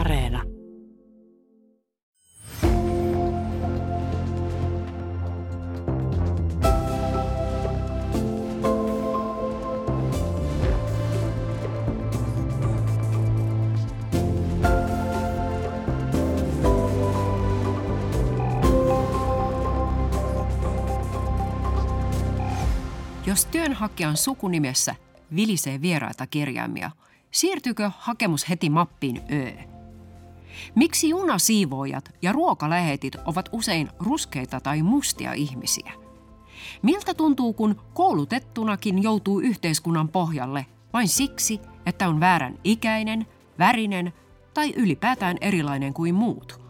Areena. Jos työnhakijan sukunimessä vilisee vieraita kirjaimia, siirtyykö hakemus heti mappiin Ö? Miksi junasiivoojat ja ruokalähetit ovat usein ruskeita tai mustia ihmisiä? Miltä tuntuu, kun koulutettunakin joutuu yhteiskunnan pohjalle vain siksi, että on väärän ikäinen, värinen tai ylipäätään erilainen kuin muut?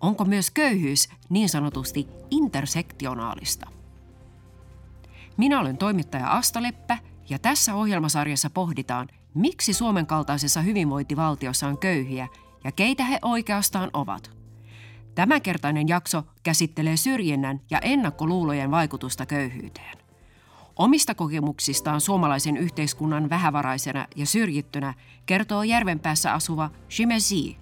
Onko myös köyhyys niin sanotusti intersektionaalista? Minä olen toimittaja Asta Leppä ja tässä ohjelmasarjassa pohditaan, miksi Suomen kaltaisessa hyvinvointivaltiossa on köyhiä ja keitä he oikeastaan ovat. Tämänkertainen jakso käsittelee syrjinnän ja ennakkoluulojen vaikutusta köyhyyteen. Omista kokemuksistaan suomalaisen yhteiskunnan vähävaraisena ja syrjittynä kertoo Järvenpäässä asuva Chimezie.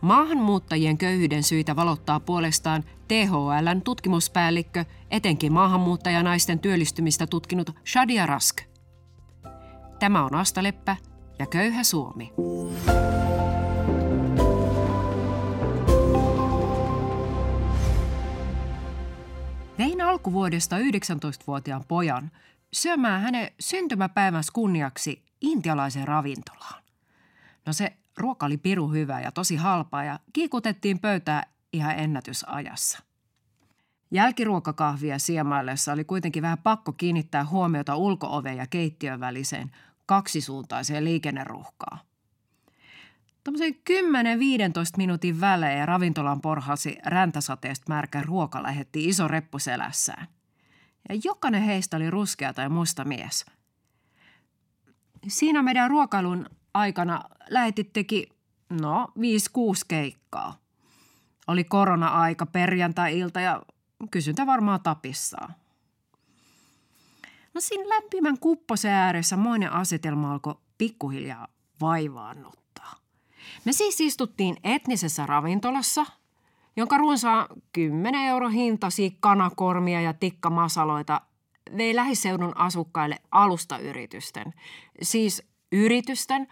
Maahanmuuttajien köyhyyden syitä valottaa puolestaan THL:n tutkimuspäällikkö, etenkin maahanmuuttajanaisten työllistymistä tutkinut Shadia Rask. Tämä on Asta Leppä ja Köyhä Suomi. Vein alkuvuodesta 19-vuotiaan pojan syömään hänen syntymäpäivänsä kunniaksi intialaisen ravintolaan. No se ruoka oli pirun hyvää ja tosi halpaa ja kiikutettiin pöytää ihan ennätysajassa. Jälkiruokakahvia siemaillessa oli kuitenkin vähän pakko kiinnittää huomiota ulko-oven ja keittiön väliseen kaksisuuntaiseen liikenneruuhkaan. Tämmöisen 10-15 minuutin välein ravintolan porhasi räntäsateesta märkä ruoka lähetti iso reppu selässään. Ja jokainen heistä oli ruskea tai musta mies. Siinä meidän ruokailun aikana lähetit teki 5-6 keikkaa. Oli korona-aika, perjantai-ilta ja kysyntä varmaan tapissaa. No siinä lämpimän kupposen ääressä moinen asetelma alkoi pikkuhiljaa vaivaannuttaa. Me siis istuttiin etnisessä ravintolassa, jonka runsaan 10 euron hintaisia kanakormia ja tikkamasaloita vei lähiseudun asukkaille alustayritysten, siis yritysten,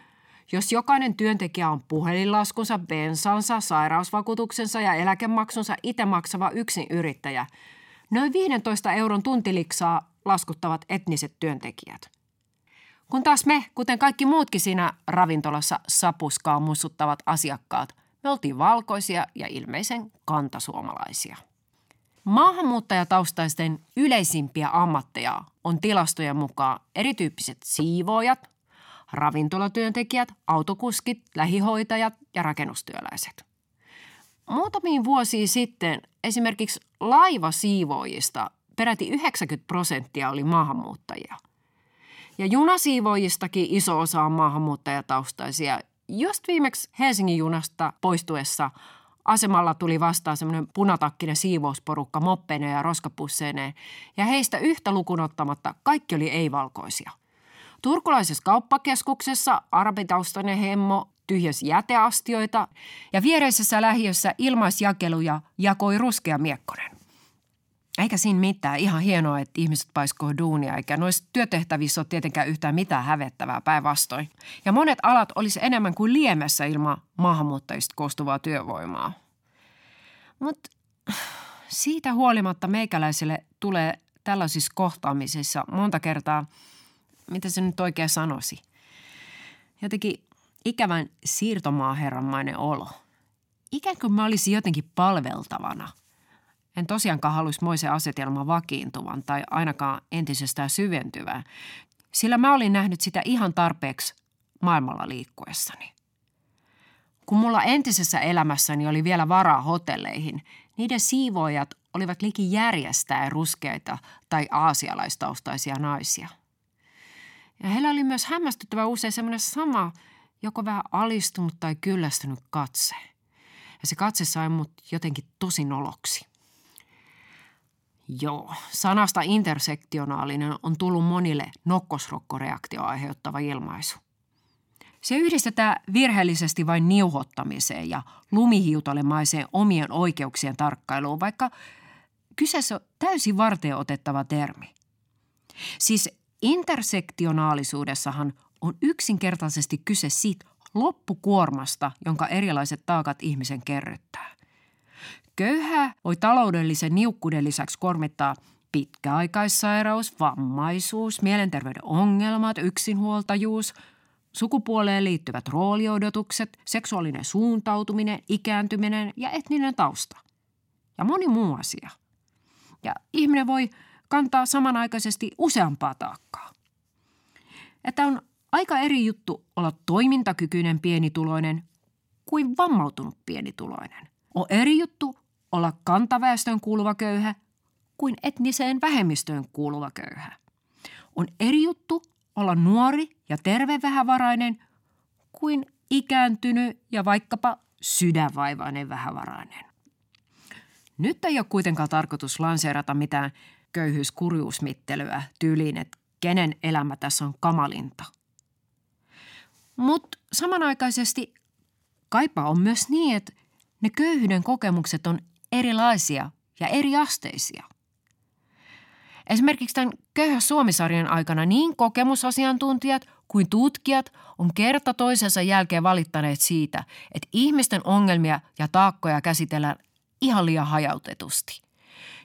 jos jokainen työntekijä on puhelinlaskunsa, bensansa, sairausvakuutuksensa ja eläkemaksunsa itse maksava yksinyrittäjä, noin 15 euron tuntiliksaa laskuttavat etniset työntekijät. Kun taas me, kuten kaikki muutkin siinä ravintolassa sapuskaa mussuttavat asiakkaat, me oltiin valkoisia ja ilmeisen kantasuomalaisia. Maahanmuuttajataustaisten yleisimpiä ammatteja on tilastojen mukaan erityyppiset siivoojat, ravintolatyöntekijät, autokuskit, lähihoitajat ja rakennustyöläiset. Muutamiin vuosiin sitten esimerkiksi laivasiivoojista peräti 90% oli maahanmuuttajia. Ja junasiivoijistakin iso osa on maahanmuuttajataustaisia. Just viimeksi Helsingin junasta poistuessa asemalla tuli vastaan semmoinen punatakkinen siivousporukka moppeineen ja roskapusseineen. Ja heistä yhtä lukuun ottamatta kaikki oli ei-valkoisia. Turkulaisessa kauppakeskuksessa arabitaustainen hemmo tyhjäsi jäteastioita ja viereisessä lähiössä ilmaisjakeluja jakoi ruskea miekkonen. Eikä siinä mitään. Ihan hienoa, että ihmiset paiskoo duunia, eikä noissa työtehtävissä ole tietenkään yhtään mitään hävettävää, päinvastoin. Ja monet alat olisi enemmän kuin liemessä ilman maahanmuuttajista koostuvaa työvoimaa. Mutta siitä huolimatta meikäläisille tulee tällaisissa kohtaamisissa monta kertaa – mitä se nyt oikein sanoisi? Jotenkin ikävän siirtomaaherranmainen olo. Ikään kuin mä olisin jotenkin palveltavana. En tosiaankaan haluaisi moisen asetelman vakiintuvan tai ainakaan entisestään syventyvää, sillä mä olin nähnyt sitä ihan tarpeeksi maailmalla liikkuessani. Kun mulla entisessä elämässäni oli vielä varaa hotelleihin, niiden siivoojat olivat liki järjestään ruskeita tai aasialaistaustaisia naisia. Ja heillä oli myös hämmästyttävä usein semmoinen sama, joko vähän alistunut tai kyllästynyt katse. Ja se katse sai mut jotenkin tosi noloksi. Joo, sanasta intersektionaalinen on tullut monille nokkosrokkoreaktio aiheuttava ilmaisu. Se yhdistetään virheellisesti vain niuhottamiseen ja lumihiutalemaiseen omien oikeuksien tarkkailuun, vaikka kyseessä on täysin varteenotettava termi. Siis intersektionaalisuudessahan on yksinkertaisesti kyse siitä loppukuormasta, jonka erilaiset taakat ihmisen kerryttää. Köyhää voi taloudellisen niukkuuden lisäksi kormittaa pitkäaikaissairaus, vammaisuus, mielenterveyden ongelmat, yksinhuoltajuus, sukupuoleen liittyvät rooliodotukset, seksuaalinen suuntautuminen, ikääntyminen ja etninen tausta. Ja moni muu asia. Ja ihminen voi kantaa samanaikaisesti useampaa taakkaa. Että on aika eri juttu olla toimintakykyinen pienituloinen kuin vammautunut pienituloinen. On eri juttu olla kantaväestön kuuluva köyhä kuin etniseen vähemmistöön kuuluva köyhä. On eri juttu olla nuori ja terve vähävarainen kuin ikääntynyt ja vaikkapa sydänvaivainen vähävarainen. Nyt ei ole kuitenkaan tarkoitus lanseerata mitään köyhyyskurjuusmittelyä tyyliin, että kenen elämä tässä on kamalinta. Mutta samanaikaisesti kaipa on myös niin, että ne köyhyyden kokemukset on erilaisia ja eriasteisia. Esimerkiksi tämän Köyhä Suomi-sarjan aikana niin kokemusasiantuntijat kuin tutkijat on kerta toisensa jälkeen valittaneet siitä, että ihmisten ongelmia ja taakkoja käsitellään ihan liian hajautetusti.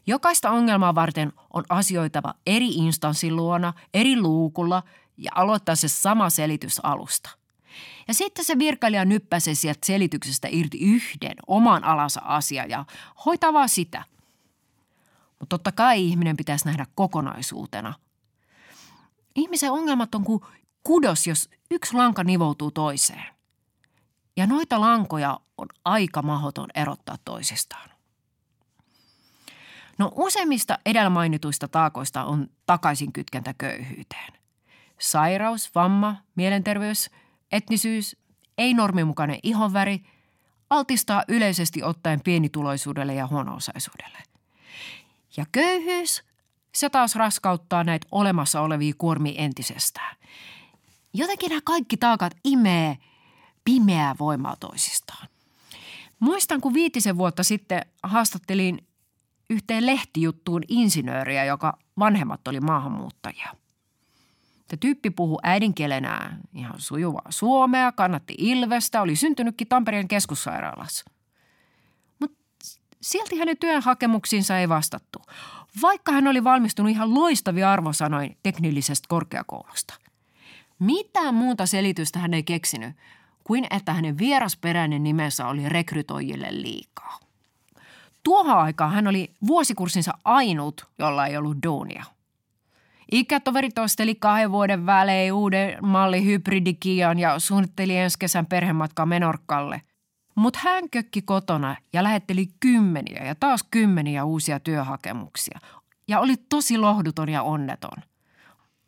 Jokaista ongelmaa varten on asioitava eri instanssin luona, eri luukulla ja aloittaa se sama selitys alusta. Ja sitten se virkailija nyppäsee sieltä selityksestä irti yhden oman alansa asia ja hoitaa vaan sitä. Mutta totta kai ihminen pitäisi nähdä kokonaisuutena. Ihmisen ongelmat on kuin kudos, jos yksi lanka nivoutuu toiseen. Ja noita lankoja on aika mahdoton erottaa toisistaan. No useimmista edellä mainituista taakoista on takaisin kytkentä köyhyyteen. Sairaus, vamma, mielenterveys, etnisyys, ei-normimukainen ihonväri altistaa yleisesti ottaen pienituloisuudelle ja huono-osaisuudelle. Ja köyhyys, se taas raskauttaa näitä olemassa olevia kuormia entisestään. Jotenkin nämä kaikki taakat imee pimeää voimaa toisistaan. Muistan, kun 5 vuotta sitten haastattelin yhteen lehtijuttuun insinööriä, joka vanhemmat oli maahanmuuttajia. Tämä tyyppi puhui äidinkielenään ihan sujuvaa suomea, kannatti Ilvestä, oli syntynytkin Tampereen keskussairaalassa. Silti hänen työnhakemuksiinsa ei vastattu, vaikka hän oli valmistunut ihan loistavia arvosanoin teknillisestä korkeakoulusta. Mitään muuta selitystä hän ei keksinyt kuin, että hänen vierasperäinen nimensä oli rekrytoijille liikaa. Tuohon aikaan hän oli vuosikurssinsa ainut, jolla ei ollut duunia. Ikätoveri toisteli 2 vuoden välein uuden mallin hybridikian ja suunnitteli ensi kesän perhematkaa Menorkalle. Mutta hän kökki kotona ja lähetteli 10 ja taas 10 uusia työhakemuksia. Ja oli tosi lohduton ja onneton.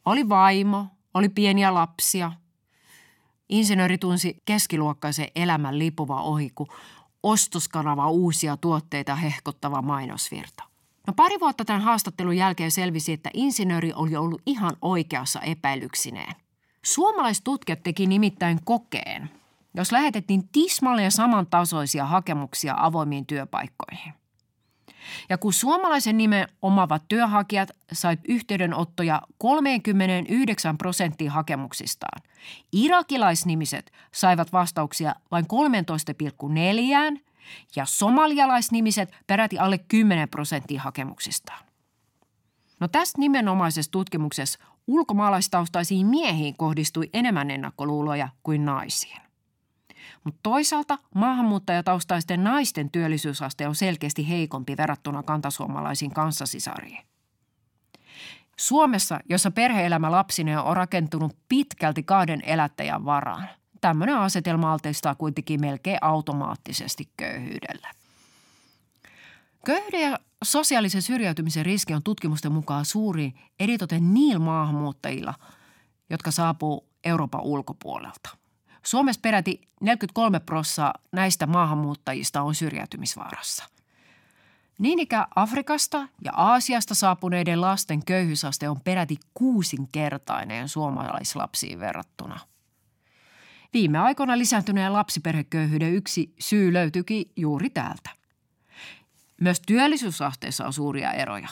Oli vaimo, oli pieniä lapsia. Insinööri tunsi keskiluokkaisen elämän lipuva ohi, kun ostoskanava uusia tuotteita hehkottava mainosvirta. No 2 vuotta tämän haastattelun jälkeen selvisi, että insinööri oli ollut ihan oikeassa epäilyksineen. Suomalaistutkijat teki nimittäin kokeen, jos lähetettiin tismalleen samantasoisia hakemuksia avoimiin työpaikkoihin. Ja kun suomalaisen nimen omavat työnhakijat saivat yhteydenottoja 39% hakemuksistaan, irakilaisnimiset saivat vastauksia vain 13,4% ja somalialaisnimiset peräti alle 10% hakemuksistaan. No tässä nimenomaisessa tutkimuksessa ulkomaalaistaustaisiin miehiin kohdistui enemmän ennakkoluuloja kuin naisiin. Mutta toisaalta maahanmuuttajataustaisten naisten työllisyysaste on selkeästi heikompi verrattuna kantasuomalaisiin kanssasisariin. Suomessa, jossa perhe-elämä lapsineen on rakentunut pitkälti 2 elättäjän varaan, tämmöinen asetelma altistaa kuitenkin melkein automaattisesti köyhyydellä. Köyhyyden ja sosiaalisen syrjäytymisen riski on tutkimusten mukaan suuri eritoten niillä maahanmuuttajilla, jotka saapuu Euroopan ulkopuolelta. Suomessa peräti 43% näistä maahanmuuttajista on syrjäytymisvaarassa. Niin ikään Afrikasta ja Aasiasta saapuneiden lasten köyhyysaste on peräti 6-kertainen suomalaislapsiin verrattuna. Viime aikoina lisääntyneen lapsiperheköyhyyden yksi syy löytyykin juuri täältä. Myös työllisyysasteessa on suuria eroja.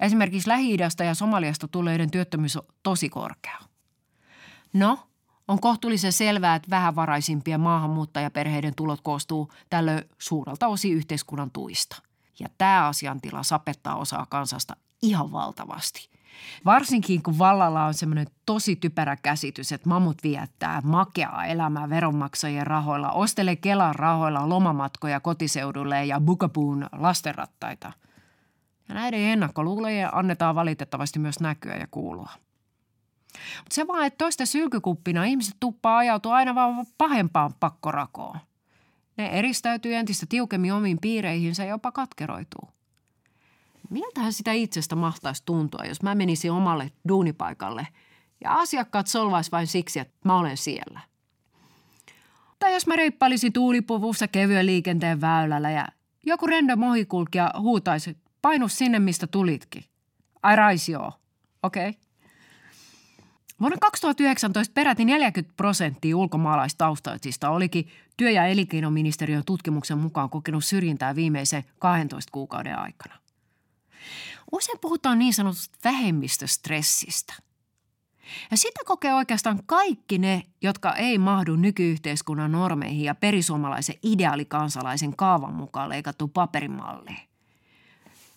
Esimerkiksi Lähi-idästä ja Somaliasta tulleiden työttömyys on tosi korkea. No, on kohtuullisen selvää, että vähävaraisimpien maahanmuuttajaperheiden tulot koostuu tällöin suurelta osin yhteiskunnan tuista. Ja tämä asiantila sapettaa osaa kansasta ihan valtavasti. Varsinkin kun vallalla on semmoinen tosi typerä käsitys, että mamut viettää makeaa elämää veronmaksajien rahoilla, ostelee Kelan rahoilla lomamatkoja kotiseudulle ja Bugaboon lastenrattaita. Ja näiden ennakkoluulojen annetaan valitettavasti myös näkyä ja kuulua. Mutta se vaan, että toista sylkykuppina ihmiset tuppaa ajautua aina vaan pahempaan pakkorakoon. Ne eristäytyy entistä tiukemmin omiin piireihinsä ja jopa katkeroituu. Miltähän sitä itsestä mahtaisi tuntua, jos mä menisin omalle duunipaikalle ja asiakkaat solvaisi vain siksi, että mä olen siellä? Tai jos mä reippailisin tuulipuvussa kevyen liikenteen väylällä ja joku random ohikulkija huutaisi, painu sinne, mistä tulitkin. Ai raisio, okei. Okay. Vuonna 2019 peräti 40% ulkomaalaistaustaisista olikin työ- ja elinkeinoministeriön tutkimuksen mukaan kokenut syrjintää viimeisen 12 kuukauden aikana. Usein puhutaan niin sanotusta vähemmistöstressistä. Ja sitä kokee oikeastaan kaikki ne, jotka ei mahdu nykyyhteiskunnan normeihin ja perisuomalaisen ideaalikansalaisen kaavan mukaan leikattu paperimalliin.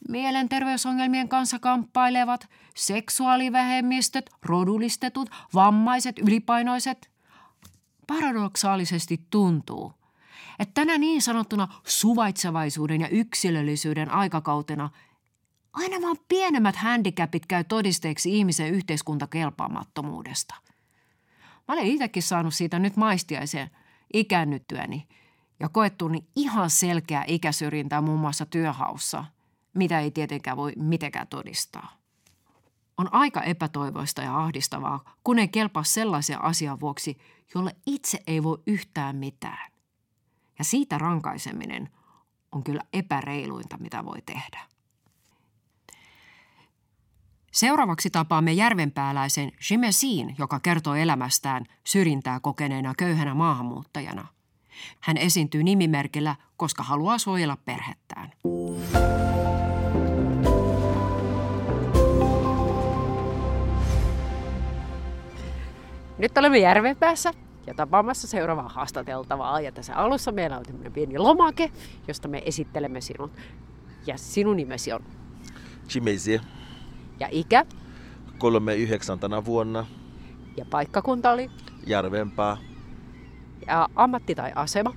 Mielenterveysongelmien kanssa kamppailevat, seksuaalivähemmistöt, rodullistetut, vammaiset, ylipainoiset. Paradoksaalisesti tuntuu, että tänä niin sanottuna suvaitsevaisuuden ja yksilöllisyyden aikakautena aina vaan pienemmät handicapit käy todisteeksi ihmisen yhteiskuntakelpaamattomuudesta. Mä olen itsekin saanut siitä nyt maistiaisen ikännyttyäni ja koettuuni ihan selkeää ikäsyrjintää muun muassa työhaussa, mitä ei tietenkään voi mitenkään todistaa. On aika epätoivoista ja ahdistavaa, kun ei kelpaa sellaisen asian vuoksi, jolle itse ei voi yhtään mitään. Ja siitä rankaiseminen on kyllä epäreiluinta, mitä voi tehdä. Seuraavaksi tapaamme järvenpääläisen Chimezien, joka kertoo elämästään syrjintää kokeneena köyhänä maahanmuuttajana. Hän esiintyy nimimerkillä, koska haluaa suojella perhettään. Nyt olemme Järvenpäässä ja tapaamassa seuraavaa haastateltavaa. Ja tässä alussa meillä on tämmöinen pieni lomake, josta me esittelemme sinut. Ja sinun nimesi on? Chimezie. Ja ikä? 39 tänä vuonna. Ja paikkakunta oli? Järvenpää. Ja ammatti tai asema?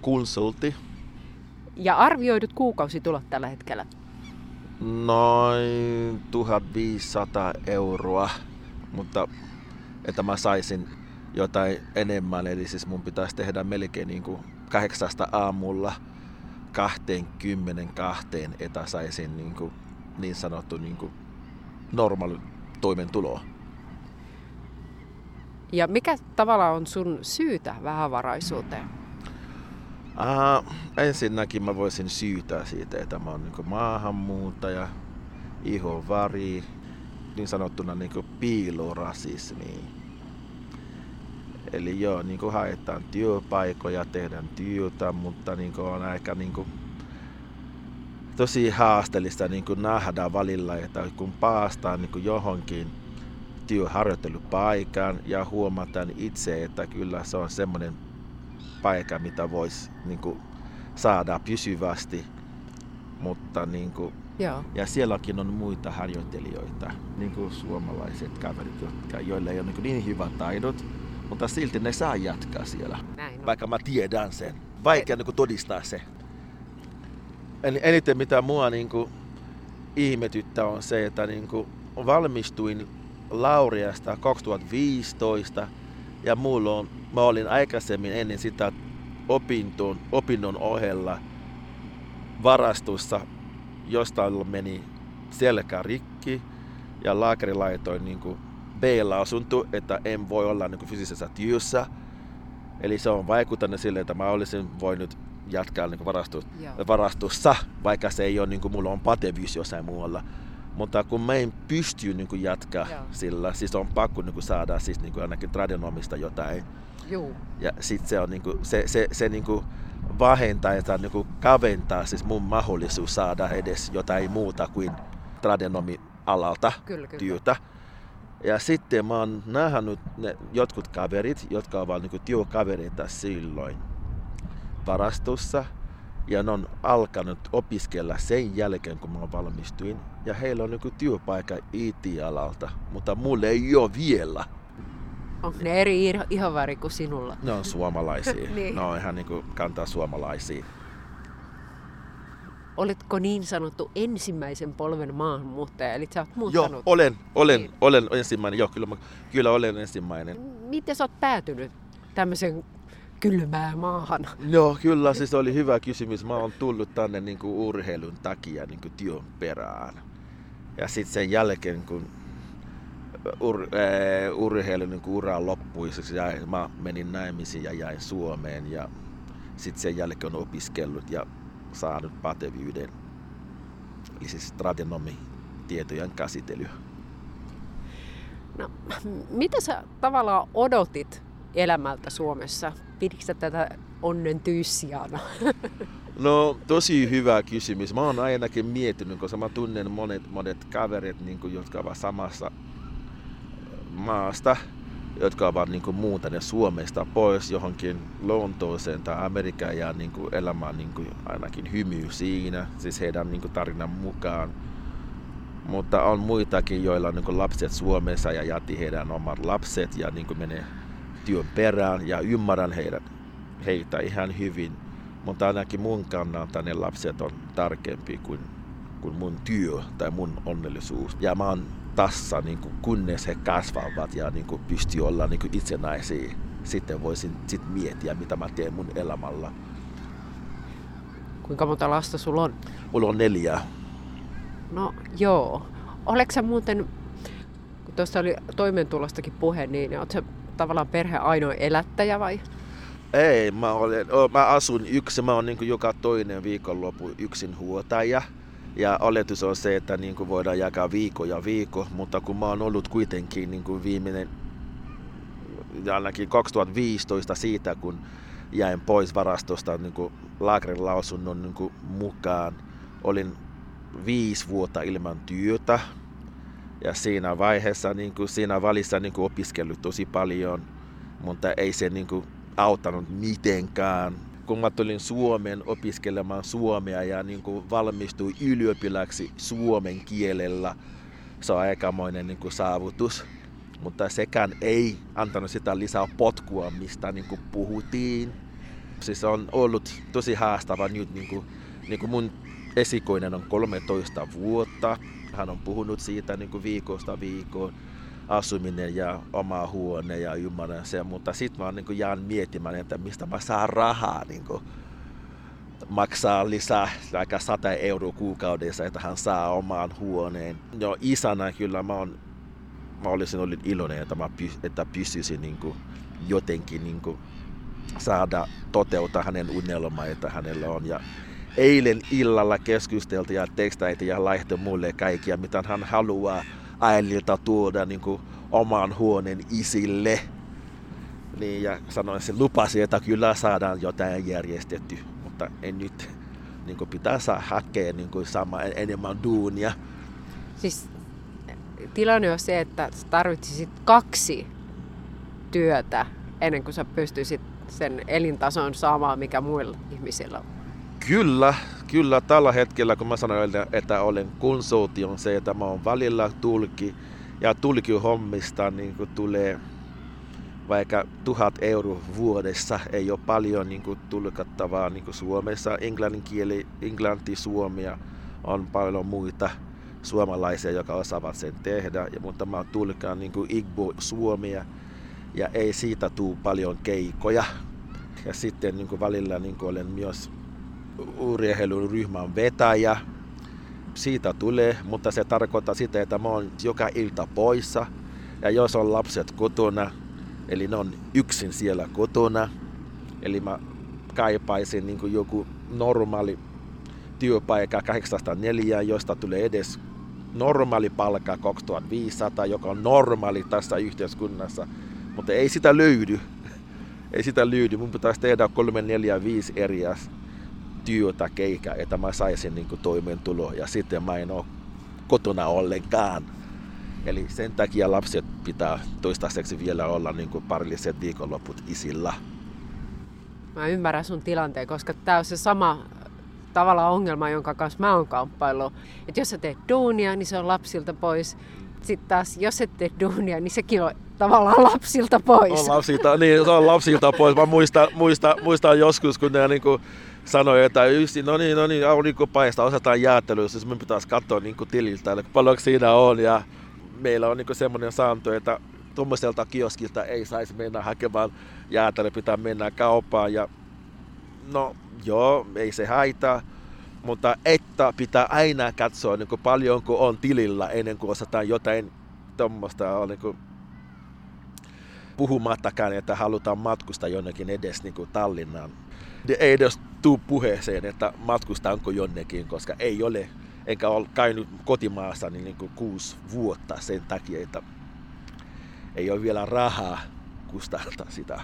Konsultti. Ja arvioidut kuukausitulot tällä hetkellä? Noin 1 500 €, mutta että mä saisin jotain enemmän. Eli siis mun pitäisi tehdä melkein niin kuin 8 aamulla 22:een, että saisin niin sanottu normaali toimeentuloa. Ja mikä tavallaan on sun syytä vähävaraisuuteen? Ensinnäkin mä voisin syytää siitä, että mä oon maahanmuuttaja, ihoväri, niin sanottuna piilorasismi. Eli joo, haetaan työpaikkoja, tehdään työtä, mutta on aika tosi haasteellista nähdä välillä, että kun päästään johonkin työharjoittelupaikan ja huomataan itse, että kyllä se on semmoinen paikka, mitä voisi saada pysyvästi, mutta ja sielläkin on muita harjoittelijoita, suomalaiset kaverit, joilla ei ole niin hyvät taidot, mutta silti ne saa jatkaa siellä. Vaikka mä tiedän sen. Vaikea todistaa se. Eniten mitä mua ihmetyttää on se, että valmistuin Laureasta 2015 ja mä olin aikaisemmin ennen sitä opinnon ohella varastossa, josta meni selkä rikki ja lääkäri laitoi B-lausunto, että en voi olla fyysisessä työssä. Eli se on vaikuttanut sille, että mä olisin voinut jatkaa varastossa, vaikka se ei ole mulla on pätevyys jossain muualla. Mutta kun mä en pysty niin kuin jatkaa sillä, siis on pakko niin kuin saada siis niin kuin ainakin tradinomista jotain. Juu. Ja sitten se on niin kuin, se niin kuin vähentää ja niin kuin kaventaa siis mun mahdollisuus saada edes jotain muuta kuin tradenomi-alalta työtä. Ja sitten mä oon nähnyt jotkut kaverit, jotka ovat niin kuin työkavereita silloin varastossa. Ja ne on alkanut opiskella sen jälkeen, kun mä valmistuin. Ja heillä on niin kuin työpaikka IT-alalta, mutta mulle ei ole vielä. Onko ne eri ihonväri kuin sinulla? Ne on suomalaisia. Niin. Ne on ihan niin kuin kantaa suomalaisia. Oletko niin sanottu ensimmäisen polven maahanmuuttaja? Eli sä oot muuttanut? Joo, olen ensimmäinen. Joo, kyllä olen ensimmäinen. Miten sä oot päätynyt tämmöisen kylmään maahan? Joo, kyllä siis oli hyvä kysymys. Mä oon tullut tänne niin kuin urheilun takia niin kuin työn perään. Ja sitten sen jälkeen, kun urheilun niin kuin ura loppui, mä menin naimisiin ja jäin Suomeen. Ja sitten sen jälkeen on opiskellut ja saanut pätevyyden, eli siis tradenomi-tietojen käsittelyä. No, mitä sä tavallaan odotit elämältä Suomessa? Piditkö tätä onnen tyyssijana? No, tosi hyvä kysymys. Mä oon ainakin miettinyt, koska mä tunnen monet kaverit, jotka ovat samasta maasta, jotka ovat muutaneet Suomesta pois johonkin Lontooseen tai Amerikkaan ja elämään ainakin hymy siinä, siis heidän tarinan mukaan. Mutta on muitakin, joilla on lapset Suomessa ja jätti heidän omat lapset ja menee työn perään ja ymmärrän heitä ihan hyvin, mutta ainakin mun kannalta ne lapset on tarkempi kuin mun työ tai mun onnellisuus. Ja mä oon tässä kunnes he kasvavat ja pystyy olla itsenäisiä. Sitten voisin miettiä, mitä mä teen mun elämällä. Kuinka monta lasta sulla on? Mulla on 4. No joo. Oletko sä muuten, kun tuossa oli toimeentulostakin puhe, niin oletko sä tavallaan perheen ainoa elättäjä vai? Ei, mä asun yksin. Mä oon joka toinen viikonloppu yksinhuoltaja. Ja oletus on se, että voidaan jakaa viikko ja viikko, mutta kun mä oon ollut kuitenkin viimeinen, ainakin 2015 siitä, kun jäin pois varastosta lääkärin lausunnon mukaan, olin 5 vuotta ilman työtä. Ja siinä vaiheessa, siinä välissä opiskellut tosi paljon, mutta ei se auttanut mitenkään. Kun mä tulin Suomeen opiskelemaan suomea ja valmistuin ylioppilaksi suomen kielellä, se on aikamoinen saavutus. Mutta sekään ei antanut sitä lisää potkua, mistä puhuttiin. Siis on ollut tosi haastava nyt, mun esikoinen on 13 vuotta. Hän on puhunut siitä viikosta viikkoon, asuminen ja oma huone ja ymmärrän sen, mutta sitten mä jään miettimään, että mistä mä saan rahaa maksaa lisää aika 100 € kuukaudessa, että hän saa oman huoneen. Jo isänä kyllä mä olisin ollut iloinen, että pystyisin jotenkin saada toteuttaa hänen unelmaa, että hänellä on. Ja eilen illalla keskusteltiin ja tekstaitin ja laihtoi mulle kaikkia, mitä hän haluaa äidiltä tuoda oman huoneen isille. Niin, ja sanoin, että se lupasi, että kyllä saadaan jotain järjestetty, mutta en nyt pitää saa hakea enemmän duunia. Siis tilanne on se, että tarvitsisit 2 työtä ennen kuin sä pystyisit sen elintason saamaan, mikä muilla ihmisillä on. Kyllä tällä hetkellä, kun mä sanoin, että olen konsultti, on se, että mä oon välillä tulkki ja tulkihommista tulee vaikka 1 000 € vuodessa. Ei ole paljon tulkattavaa Suomessa. Englannin kieli, englanti, suomia on paljon muita suomalaisia, jotka osaavat sen tehdä, mutta mä tulkaan igbo suomia ja ei siitä tule paljon keikkoja. Ja sitten välillä olen myös urheilun ryhmän vetäjä. Siitä tulee, mutta se tarkoittaa sitä, että mä oon joka ilta poissa. Ja jos on lapset kotona, eli ne on yksin siellä kotona, eli mä kaipaisin joku normaali työpaikka 8-4, josta tulee edes normaali palkka 2500, joka on normaali tässä yhteiskunnassa, mutta ei sitä löydy. Ei sitä löydy. Mun pitäisi tehdä 3, 4, 5 eri työtä keikkaa, että mä saisin niin kuin toimeentulo ja sitten mä en ole kotona ollenkaan. Eli sen takia lapset pitää toistaiseksi vielä olla niin kuin parilliset viikonloput isillä. Mä ymmärrän sun tilanteen, koska tää on se sama tavallaan ongelma, jonka kanssa mä oon kamppaillut. Että jos sä teet duunia, niin se on lapsilta pois. Sitten taas, jos et tee duunia, niin sekin on tavallaan lapsilta pois. Se on lapsilta pois. Mä muistan joskus, kun ne niin kuin sanoi, että no niin, aurinko paistaa, osataan jäätelyä. Siis me pitäisi katsoa niin kuin tililtä, eli paljonko siinä on. Ja meillä on niin kuin semmoinen saanto, että tuommoiselta kioskilta ei saisi mennä hakemaan jäätelöä, pitää mennä kauppaan. Ja no joo, ei se haittaa, mutta että pitää aina katsoa niin kuin paljonko on tilillä ennen kuin osataan jotain tuommoista on niin kuin puhumattakaan, että halutaan matkustaa jonnekin edes niin kuin Tallinnaan. Ei edes tule puheeseen, että matkustanko jonnekin, koska ei ole, enkä ole käynyt kotimaassa niin kuin 6 vuotta sen takia, että ei ole vielä rahaa kustantaa sitä.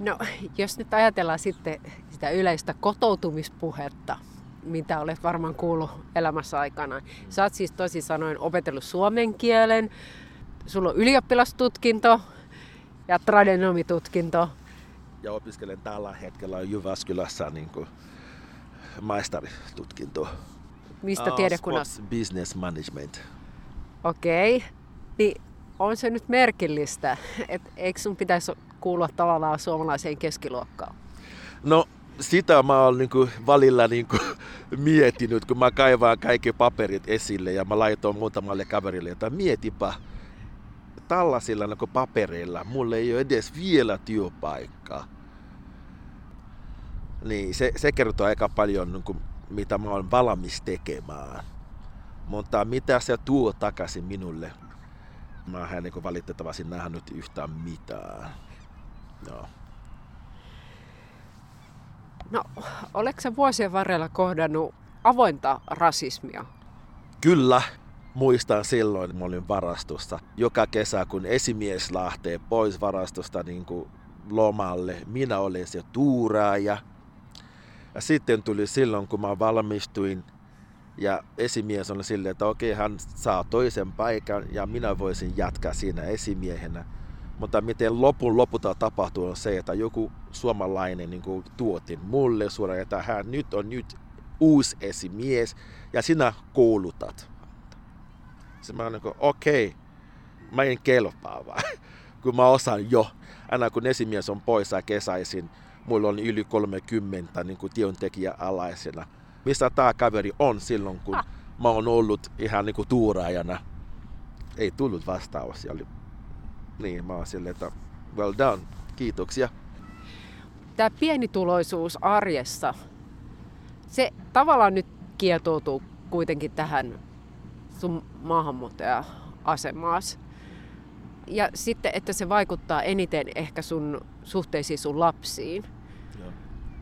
No, jos nyt ajatellaan sitten sitä yleistä kotoutumispuhetta, mitä olet varmaan kuullut elämässä aikana. Sä oot siis tosi sanoen opetellut suomen kielen, sulla on ylioppilastutkinto ja tradenomitutkinto. Ja opiskelen tällä hetkellä Jyväskylässä niin kuin maisteritutkintoa. Mistä tiedekunnasta? Sports Business Management. Okei. Niin on se nyt merkillistä, että eikö sun pitäisi kuulua tavallaan suomalaiseen keskiluokkaan? No sitä mä oon niinku valilla niinku miettinyt, kun mä kaivaan kaikki paperit esille ja mä laitoin muutamalle kaverille, että mietipä tällaisilla niinku papereilla, mulla ei ole edes vielä työpaikkaa. Niin se kertoo aika paljon niinku, mitä mä oon valmis tekemään, mutta mitä se tuo takaisin minulle? Mä en niin valitettavasti nähnyt yhtään mitään. No, oletko sä vuosien varrella kohdannut avointa rasismia? Kyllä. Muistan silloin, mä olin varastossa. Joka kesä, kun esimies lähtee pois varastosta niin lomalle, minä olin se tuuraaja. Ja sitten tuli silloin, kun mä valmistuin. Ja esimies on silleen, että okei, hän saa toisen paikan ja minä voisin jatkaa siinä esimiehenä. Mutta miten lopulta tapahtuu on se, että joku suomalainen niin kuin tuotin mulle suoraan, että hän on nyt uusi esimies ja sinä koulutat. Sitten mä olen niin kuin, okei, mä en kelpaa vaan, kun mä osaan jo. Aina kun esimies on pois kesäisin, mulla on yli 30 niin kuin työntekijä alaisena. Mistä tämä kaveri on silloin, kun mä oon ollut ihan niinku tuuraajana? Ei tullut vastaus. Niin, mä oon silleen, että well done, kiitoksia. Tämä pienituloisuus arjessa, se tavallaan nyt kietoutuu kuitenkin tähän sun maahanmuuttaja-asemaasi. Ja sitten, että se vaikuttaa eniten ehkä sun suhteisiin sun lapsiin.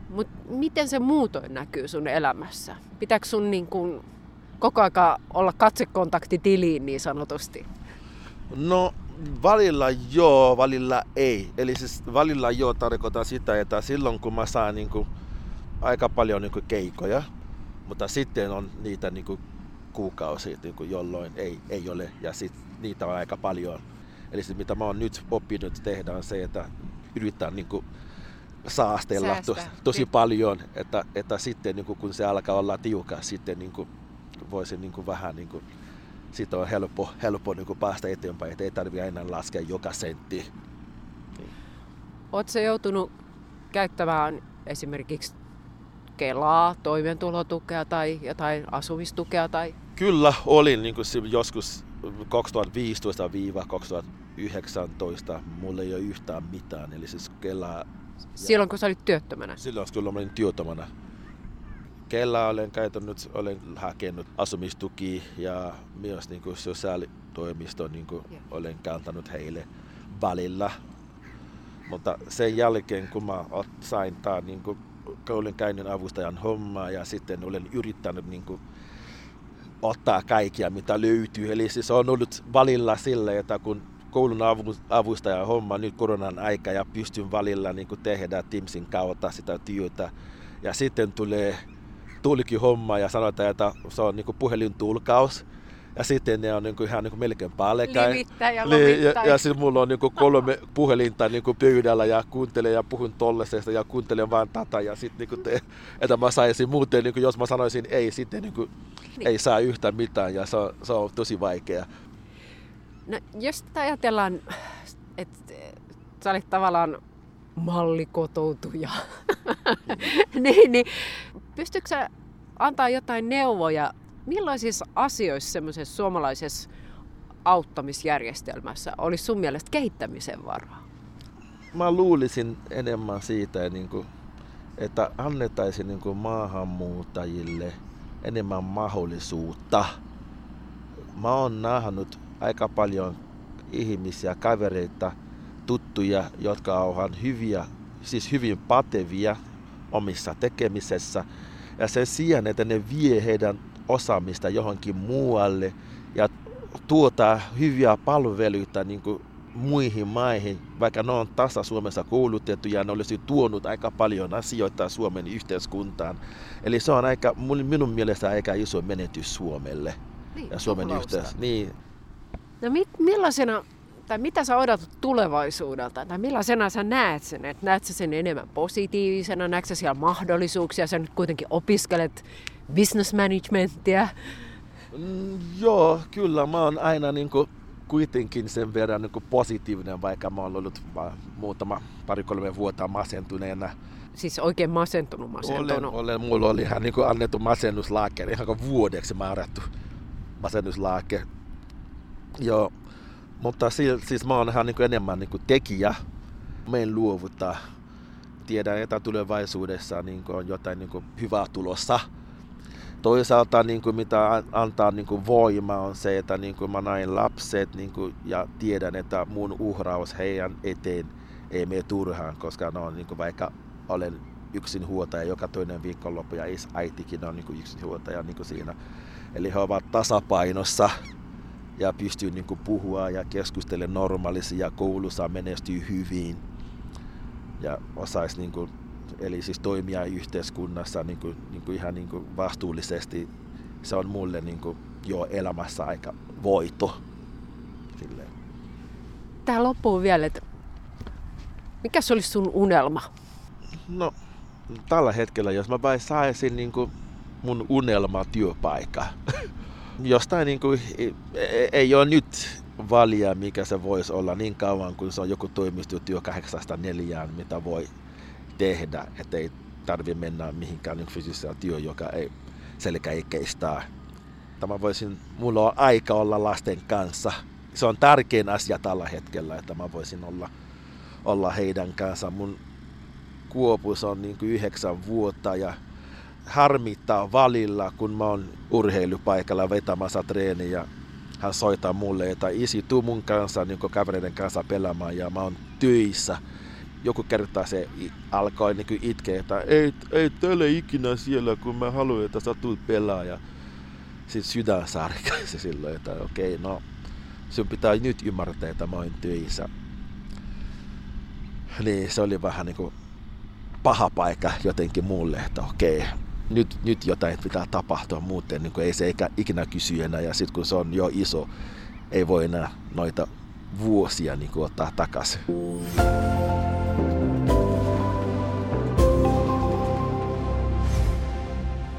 Mutta miten se muutoin näkyy sun elämässä? Pitääkö sun niin kun koko ajan olla katsekontakti tiliin niin sanotusti? No valilla joo, valilla ei. Eli siis valilla joo tarkoittaa sitä, että silloin kun mä saan niin kun aika paljon niin kun keikoja, mutta sitten on niitä niin kun kuukausia, niin kun jolloin ei ole ja sit niitä on aika paljon. Eli siis, mitä mä oon nyt oppinut tehdä on se, että yritetään niin kun saastella tosi paljon, että sitten niin kun se alkaa olla tiukka, sitten niin voisin niin vähän niin sitten on helppo niin päästä eteenpäin, että ei tarvitse aina laskea joka sentti. Oletko joutunut käyttämään esimerkiksi Kelaa, toimeentulotukea tai jotain asumistukea? Tai? Kyllä olin niin joskus 2015-2019, mulla ei ole yhtään mitään, eli siis Kelaa. Silloin kun sä olit työttömänä? Silloin kun olin työttömänä. Kelaa olen hakenut asumistuki ja myös niin kuin sosiaalitoimisto niin kuin olen kantanut heille valilla. Mutta sen jälkeen kun mä sain tämän niin kuin koulun käynyt avustajan hommaa ja sitten olen yrittänyt niin kuin ottaa kaikkia, mitä löytyy. Eli siis on ollut valilla sillä, että kun koulun avustaja homma nyt koronan aika ja pystyn valilla niin tehdä Teamsin kautta sitä työtä. Ja sitten tulee tulkihomma ja sanotaan, että se on niin puhelintulkaus. Ja sitten ne on niin kuin ihan niin kuin melkein palkain. Ja sitten mulla on niin kuin 3 puhelinta niin kuin pöydällä ja kuuntelen ja puhun tollaisesta ja kuuntelen vaan tätä. Ja sitten niin että mä saisin muuten, niin kuin jos mä sanoisin ei, sitten niin kuin ei saa yhtään mitään ja se on tosi vaikea. No, jos ajatellaan, että sä olet tavallaan mallikotoutuja, niin pystytkö sä antaa jotain neuvoja? Millaisissa asioissa semmoisessa suomalaisessa auttamisjärjestelmässä olisi sun mielestä kehittämisen varaa? Mä luulisin enemmän siitä, että annettaisiin maahanmuuttajille enemmän mahdollisuutta. Mä oon nähnyt aika paljon ihmisiä, kavereita, tuttuja, jotka ovat hyviä, siis hyvin päteviä omissa tekemisessä. Ja sen sijaan, että ne vie heidän osaamista johonkin muualle ja tuota hyviä palveluita niin kuin muihin maihin, vaikka ne on tasa Suomessa koulutettu ja ne olisi tuonut aika paljon asioita Suomen yhteiskuntaan. Eli se on aika, minun mielestä aika iso menetys Suomelle ja Suomen yhteiskuntaan. Niin. No millaisena, tai mitä sä odotat tulevaisuudelta, tai millaisena sä näet sen? Että näet sä sen enemmän positiivisena, näet sä siellä mahdollisuuksia, sä nyt kuitenkin opiskelet business managementia? Joo, kyllä mä oon aina kuitenkin sen verran positiivinen, vaikka mä oon ollut muutama 2-3 vuotta masentuneena. Siis oikein masentunut? Olen, mulla oli ihan annettu masennuslääke, ihan vuodeksi määrätty masennuslääke. Joo, mutta siis mä oon ihan enemmän tekijä. Mä en luovuta. Tiedän, että tulevaisuudessa on jotain hyvää tulossa. Toisaalta mitä antaa voima on se, että mä näin lapset ja tiedän, että mun uhraus heidän eteen ei mene turhaan, koska ne on, vaikka olen yksinhuoltaja joka toinen viikonloppu ja äitikin on yksinhuoltaja siinä. Eli he ovat tasapainossa ja pystyy puhua ja keskustelemaan normaalisti ja koulussa menestyy hyvin ja osaisi eli siis toimia yhteiskunnassa ihan vastuullisesti. Se on mulle jo elämässä aika voitto. Silleen. Tää loppuun vielä, että mikä se olisi sun unelma? No, tällä hetkellä, jos mä vain saisin mun unelmatyöpaikka. Jostain ei ole nyt valia, mikä se voisi olla niin kauan, kun se on joku toimistotyö 8-4, mitä voi tehdä, ettei tarvitse mennä mihinkään fyysiseen työhön, joka ei selkä ei keistää. Mulla on aika olla lasten kanssa. Se on tärkein asia tällä hetkellä, että mä voisin olla heidän kanssa. Mun Kuopus on 9 vuotta ja harmittaa valilla, kun mä oon urheilupaikalla vetämässä treeniä. Hän soittaa mulle, että isi, tuu mun kanssa, kavereiden kanssa pelaamaan ja mä oon töissä. Joku kertaa se alkoi itkeä, että ei täällä ikinä siellä, kun mä haluan, että sä tulet pelaa. Ja sit sydän sarkaisi silloin, että okei, no sun pitää nyt ymmärtää, että mä oon töissä. Niin se oli vähän paha paikka jotenkin mulle, että okei, nyt jotain pitää tapahtua muuten, ei se ikinä kysy enää. Ja sit kun se on jo iso, ei voi enää noita vuosia ottaa takaisin.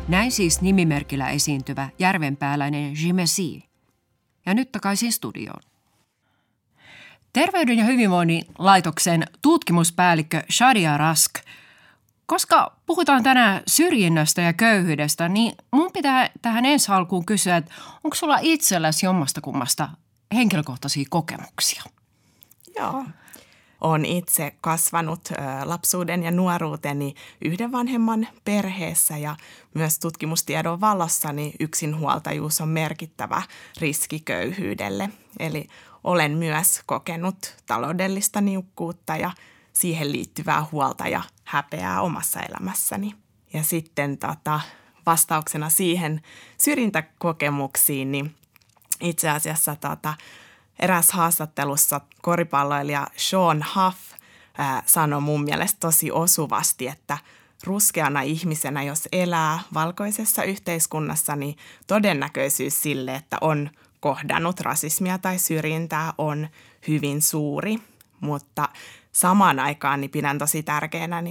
Näin siis nimimerkillä esiintyvä järvenpääläinen Chimezie. Ja nyt takaisin studioon. Terveyden ja hyvinvoinnin laitoksen tutkimuspäällikkö Shadia Rask. Koska puhutaan tänään syrjinnästä ja köyhyydestä, niin mun pitää tähän ensi alkuun kysyä, että onko sulla itselläsi jommasta kummasta henkilökohtaisia kokemuksia? Joo. Olen itse kasvanut lapsuuden ja nuoruuteni yhden vanhemman perheessä ja myös tutkimustiedon valossa niin yksinhuoltajuus on merkittävä riski köyhyydelle. Eli olen myös kokenut taloudellista niukkuutta ja siihen liittyvää huolta ja häpeää omassa elämässäni. Ja sitten vastauksena siihen syrjintäkokemuksiin, niin itse asiassa eräs haastattelussa koripalloilija Sean Huff sanoi mun mielestä tosi osuvasti, että ruskeana ihmisenä, jos elää valkoisessa yhteiskunnassa, niin todennäköisyys sille, että on kohdannut rasismia tai syrjintää, on hyvin suuri, mutta samaan aikaan niin pidän tosi tärkeänä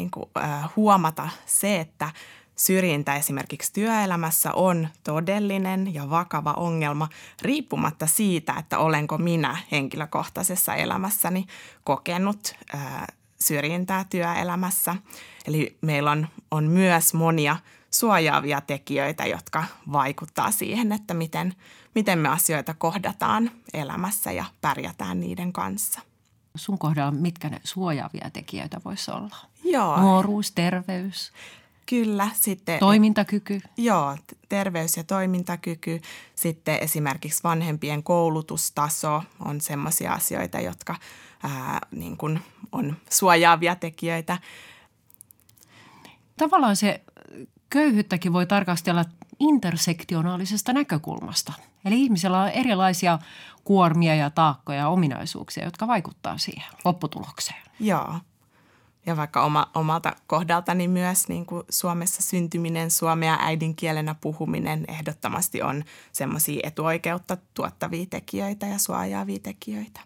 huomata se, että syrjintä esimerkiksi työelämässä on todellinen ja vakava ongelma riippumatta siitä, että olenko minä henkilökohtaisessa elämässäni kokenut syrjintää työelämässä. Eli meillä on myös monia suojaavia tekijöitä, jotka vaikuttaa siihen, että miten me asioita kohdataan elämässä ja pärjätään niiden kanssa. Sun kohdalla mitkä ne suojaavia tekijöitä voisi olla? Joo. Nuoruus, terveys. Kyllä. Sitten, toimintakyky. Joo, terveys ja toimintakyky. Sitten esimerkiksi vanhempien koulutustaso on semmoisia asioita, jotka on suojaavia tekijöitä. Tavallaan se köyhyyttäkin voi tarkastella intersektionaalisesta näkökulmasta. Eli ihmisellä on erilaisia kuormia ja taakkoja ja ominaisuuksia, jotka vaikuttaa siihen lopputulokseen. Joo. Ja vaikka omalta kohdaltani myös Suomessa syntyminen, suomea äidinkielenä puhuminen ehdottomasti on semmoisia etuoikeutta tuottavia tekijöitä ja suojaavia tekijöitä.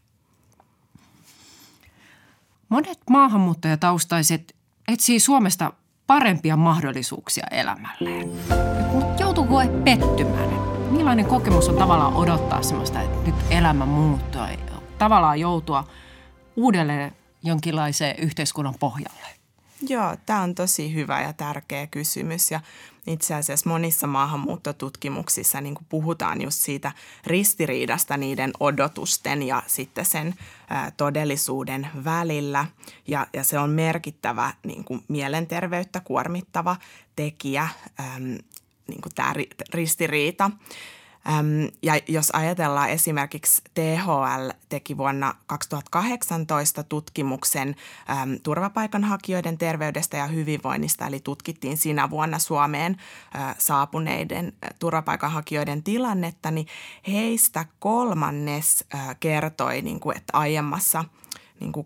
Monet maahanmuuttajataustaiset etsii Suomesta parempia mahdollisuuksia elämälleen. Mutta joutuuko he pettymään? Millainen kokemus on tavallaan odottaa semmoista, että nyt elämä muuttuu, tavallaan joutua uudelleen jonkinlaiseen yhteiskunnan pohjalle? Joo, tämä on tosi hyvä ja tärkeä kysymys ja itse asiassa monissa maahanmuuttotutkimuksissa puhutaan just siitä ristiriidasta niiden odotusten ja sitten sen todellisuuden välillä ja se on merkittävä mielenterveyttä kuormittava tekijä, tämä ristiriita. Ja jos ajatellaan esimerkiksi THL teki vuonna 2018 tutkimuksen turvapaikanhakijoiden terveydestä ja hyvinvoinnista, eli tutkittiin siinä vuonna Suomeen saapuneiden turvapaikanhakijoiden tilannetta, niin heistä kolmannes kertoi, että aiemmassa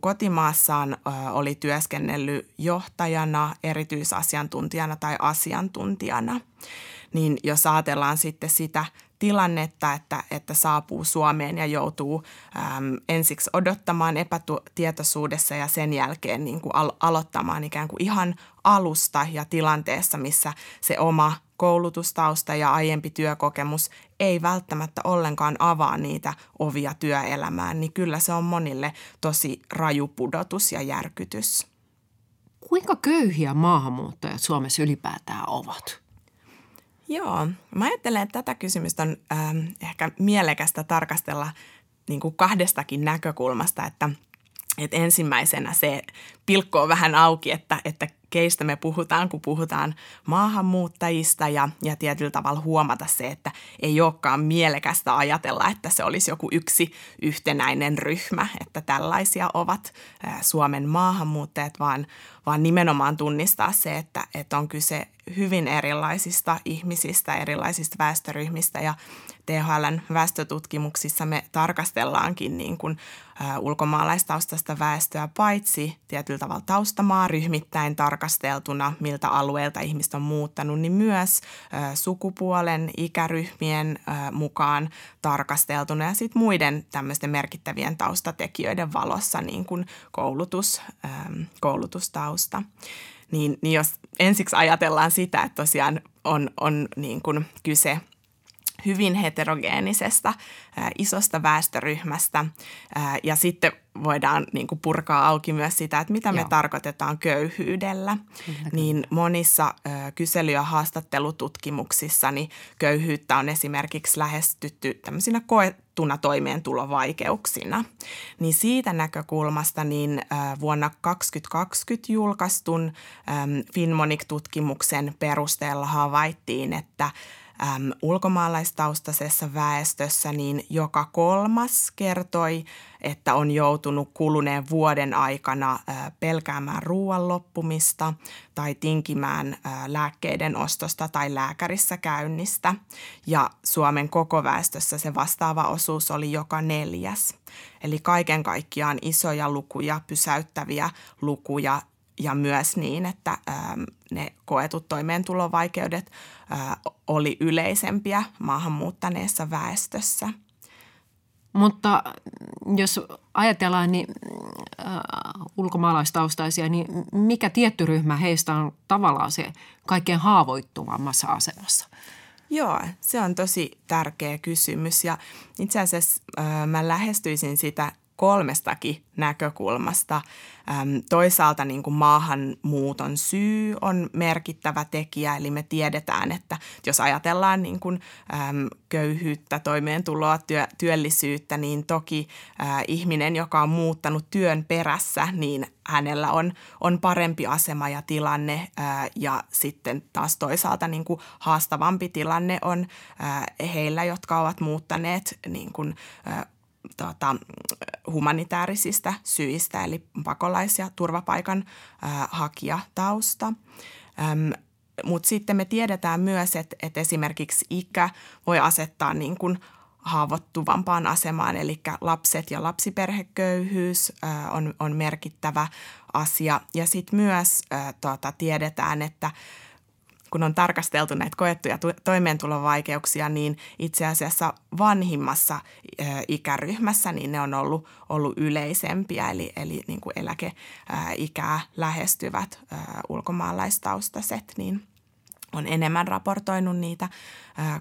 kotimaassaan oli työskennellyt johtajana, erityisasiantuntijana tai asiantuntijana. Niin jos ajatellaan sitten sitä tilannetta, että saapuu Suomeen ja joutuu ensiksi odottamaan epätietoisuudessa ja sen jälkeen aloittamaan ikään kuin ihan alusta ja tilanteessa, missä se oma koulutustausta ja aiempi työkokemus ei välttämättä ollenkaan avaa niitä ovia työelämään, niin kyllä se on monille tosi raju pudotus ja järkytys. Kuinka köyhiä maahanmuuttajat Suomessa ylipäätään ovat? Joo. Mä ajattelen, että tätä kysymystä on ehkä mielekästä tarkastella kahdestakin näkökulmasta, että ensimmäisenä se pilkko on vähän auki, että keistä me puhutaan, kun puhutaan maahanmuuttajista ja tietyllä tavalla huomata se, että ei olekaan mielekästä ajatella, että se olisi joku yksi yhtenäinen ryhmä, että tällaisia ovat Suomen maahanmuuttajat, vaan nimenomaan tunnistaa se, että on kyse hyvin erilaisista ihmisistä, erilaisista väestöryhmistä ja THL:n väestötutkimuksissa me tarkastellaankin ulkomaalaistaustaista väestöä paitsi tietyllä tavalla taustamaa ryhmittäin tarkasteltuna, miltä alueelta ihmiset on muuttanut, niin myös sukupuolen, ikäryhmien mukaan tarkasteltuna ja sitten muiden tämmöisten merkittävien taustatekijöiden valossa koulutustausta. Niin jos ensiksi ajatellaan sitä, että tosiaan on kyse hyvin heterogeenisesta, isosta väestöryhmästä ja sitten voidaan purkaa auki myös sitä, että mitä me tarkoitetaan köyhyydellä. Niin monissa kysely- ja haastattelututkimuksissa niin köyhyyttä on esimerkiksi lähestytty tämmöisinä koettuna toimeentulovaikeuksina. Niin siitä näkökulmasta niin vuonna 2020 julkaistun Finmonic-tutkimuksen perusteella havaittiin, että ulkomaalaistaustaisessa väestössä, niin joka kolmas kertoi, että on joutunut kuluneen vuoden aikana pelkäämään ruoan loppumista tai tinkimään lääkkeiden ostosta tai lääkärissä käynnistä. Ja Suomen koko väestössä se vastaava osuus oli joka neljäs. Eli kaiken kaikkiaan isoja lukuja, pysäyttäviä lukuja. Ja myös niin, että ne koetut toimeentulovaikeudet oli yleisempiä maahanmuuttaneessa väestössä. Mutta jos ajatellaan niin, ulkomaalaistaustaisia, niin mikä tietty ryhmä heistä on tavallaan se kaikkein haavoittuvammassa asemassa? Joo, se on tosi tärkeä kysymys ja itse asiassa mä lähestyisin sitä kolmestakin näkökulmasta. Toisaalta niin kuin maahanmuuton syy on merkittävä tekijä, eli me tiedetään, että jos ajatellaan niin kuin köyhyyttä, toimeentuloa, työllisyyttä, niin toki ihminen, joka on muuttanut työn perässä, niin hänellä on parempi asema ja tilanne ja sitten taas toisaalta niin kuin haastavampi tilanne on heillä, jotka ovat muuttaneet niin kuin, humanitaarisista syistä, eli pakolaisia ja turvapaikan hakijatausta. Mutta sitten me tiedetään myös, että esimerkiksi ikä voi asettaa niin kuin haavoittuvampaan asemaan, eli lapset ja lapsiperheköyhyys on merkittävä asia. Ja sitten myös tiedetään, että kun on tarkasteltu näitä koettuja toimeentulovaikeuksia, niin itse asiassa vanhimmassa ikäryhmässä niin ne on ollut yleisempiä, eli niin kuin eläkeikää lähestyvät ulkomaalaistaustaiset niin on enemmän raportoinut niitä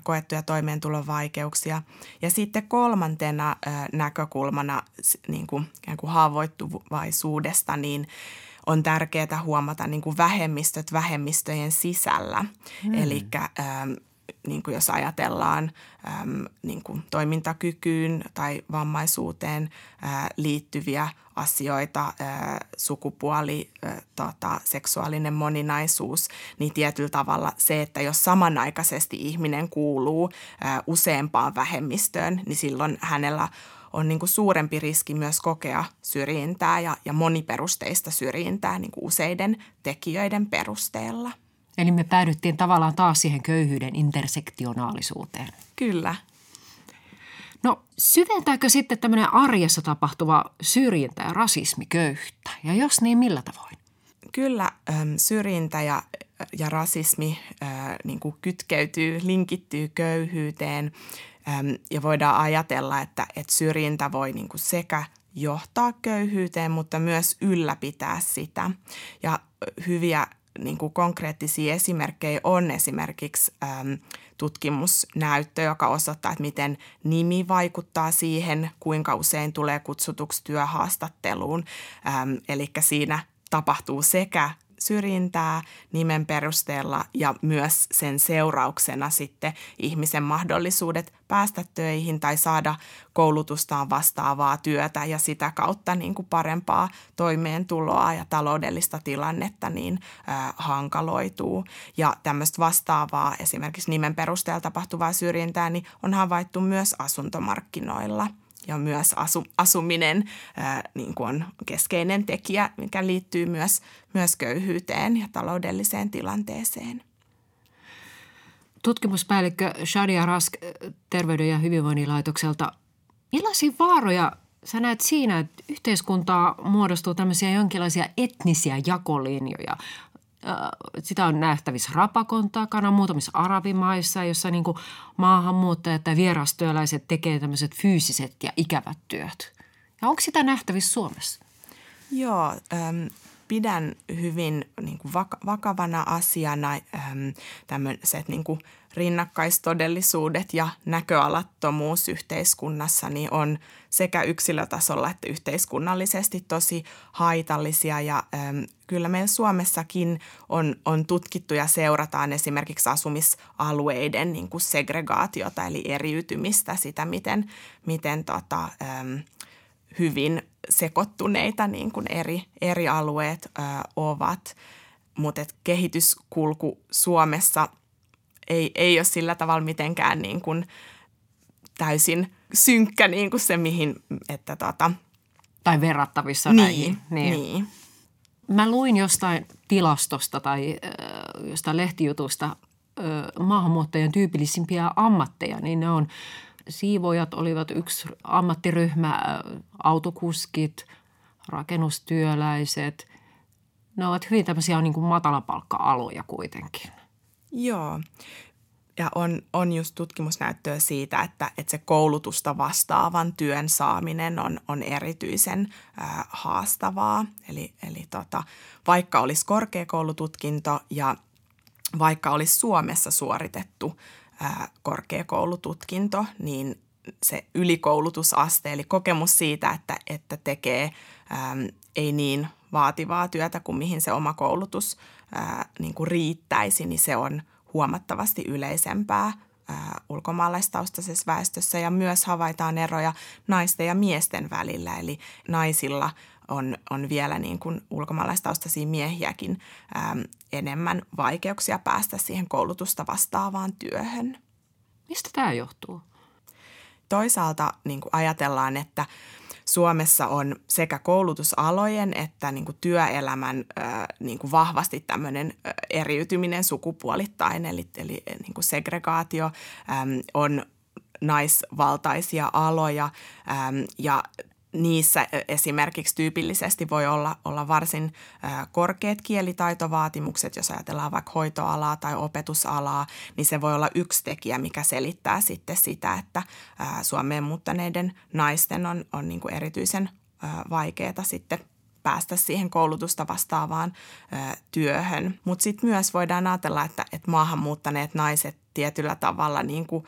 koettuja toimeentulovaikeuksia. Ja sitten kolmantena näkökulmana niin kuin haavoittuvaisuudesta, niin on tärkeää huomata niin kuin vähemmistöt vähemmistöjen sisällä. Elikkä niin kuin jos ajatellaan niin kuin toimintakykyyn tai vammaisuuteen liittyviä asioita, sukupuoli, seksuaalinen moninaisuus, niin tietyllä tavalla se, että jos samanaikaisesti ihminen kuuluu useampaan vähemmistöön, niin silloin hänellä on niin kuin suurempi riski myös kokea syrjintää ja moniperusteista syrjintää niin kuin useiden tekijöiden perusteella. Eli me päädyttiin tavallaan taas siihen köyhyyden intersektionaalisuuteen. Kyllä. No syventääkö sitten tämmöinen arjessa tapahtuva syrjintä ja rasismi köyhyyttä? Ja jos niin, millä tavoin? Kyllä syrjintä ja rasismi niin kuin kytkeytyy, linkittyy köyhyyteen. Ja voidaan ajatella, että syrjintä voi niin kuin sekä johtaa köyhyyteen, mutta myös ylläpitää sitä. Ja hyviä niin kuin konkreettisia esimerkkejä on esimerkiksi tutkimusnäyttö, joka osoittaa, että miten nimi vaikuttaa siihen, kuinka usein tulee kutsutuksi työhaastatteluun. Eli siinä tapahtuu sekä syrjintää nimen perusteella ja myös sen seurauksena sitten ihmisen mahdollisuudet päästä töihin tai saada koulutustaan vastaavaa työtä ja sitä kautta niin kuin parempaa toimeentuloa ja taloudellista tilannetta niin hankaloituu. Ja tämmöistä vastaavaa esimerkiksi nimen perusteella tapahtuvaa syrjintää niin on havaittu myös asuntomarkkinoilla. Ja myös asuminen niin kuin on keskeinen tekijä, mikä liittyy myös köyhyyteen ja taloudelliseen tilanteeseen. Tutkimuspäällikkö Shadia Rask Terveyden ja hyvinvoinnin laitokselta. Millaisia vaaroja sä näet siinä, että yhteiskuntaa muodostuu tämmöisiä jonkinlaisia etnisiä jakolinjoja? Sitä on nähtävissä Rapakon takana, muutamissa arabimaissa, jossa niin kuin maahanmuuttajat tai vierastyöläiset tekevät tämmöiset fyysiset ja ikävät työt. Ja onko sitä nähtävissä Suomessa? Joo, pidän hyvin niin kuin vakavana asiana tämmöiset niin kuin rinnakkaistodellisuudet ja näköalattomuus yhteiskunnassa niin on sekä yksilötasolla että yhteiskunnallisesti tosi haitallisia ja kyllä meillä Suomessakin on tutkittu ja seurataan esimerkiksi asumisalueiden niin kuin segregaatiota eli eriytymistä, sitä miten hyvin sekoittuneita niin kuin eri alueet ovat, mutta kehityskulku Suomessa ei ole sillä tavalla mitenkään niin kuin täysin synkkä niin kuin se mihin, että tai verrattavissa näihin. Niin. Mä luin jostain tilastosta tai jostain lehtijutusta maahanmuuttajien tyypillisimpiä ammatteja, niin ne on siivoojat olivat yksi ammattiryhmä, autokuskit, rakennustyöläiset. Ne ovat hyvin tämmöisiä niin kuin matalapalkka-aloja kuitenkin. Joo. Ja on just tutkimusnäyttöä siitä, että se koulutusta vastaavan työn saaminen on erityisen haastavaa. Eli vaikka olisi korkeakoulututkinto ja vaikka olisi Suomessa suoritettu korkeakoulututkinto, niin se ylikoulutusaste, eli kokemus siitä, että tekee ei niin vaativaa työtä kuin mihin se oma koulutus niin kuin riittäisi, niin se on huomattavasti yleisempää ulkomaalaistaustaisessa väestössä ja myös havaitaan eroja naisten ja miesten välillä. Eli naisilla on vielä niin kuin ulkomaalaistaustaisia miehiäkin enemmän vaikeuksia päästä siihen koulutusta vastaavaan työhön. Mistä tämä johtuu? Toisaalta niin kuin ajatellaan, että Suomessa on sekä koulutusalojen että niin kuin työelämän niin kuin vahvasti tämmöinen eriytyminen sukupuolittain, eli niin kuin segregaatio on naisvaltaisia aloja ja niissä esimerkiksi tyypillisesti voi olla varsin korkeat kielitaitovaatimukset, jos ajatellaan vaikka hoitoalaa tai opetusalaa, niin se voi olla yksi tekijä, mikä selittää sitten sitä, että Suomeen muuttaneiden naisten on niin kuin erityisen vaikeaa sitten päästä siihen koulutusta vastaavaan työhön. Mutta sitten myös voidaan ajatella, että maahanmuuttaneet naiset tietyllä tavalla niin kuin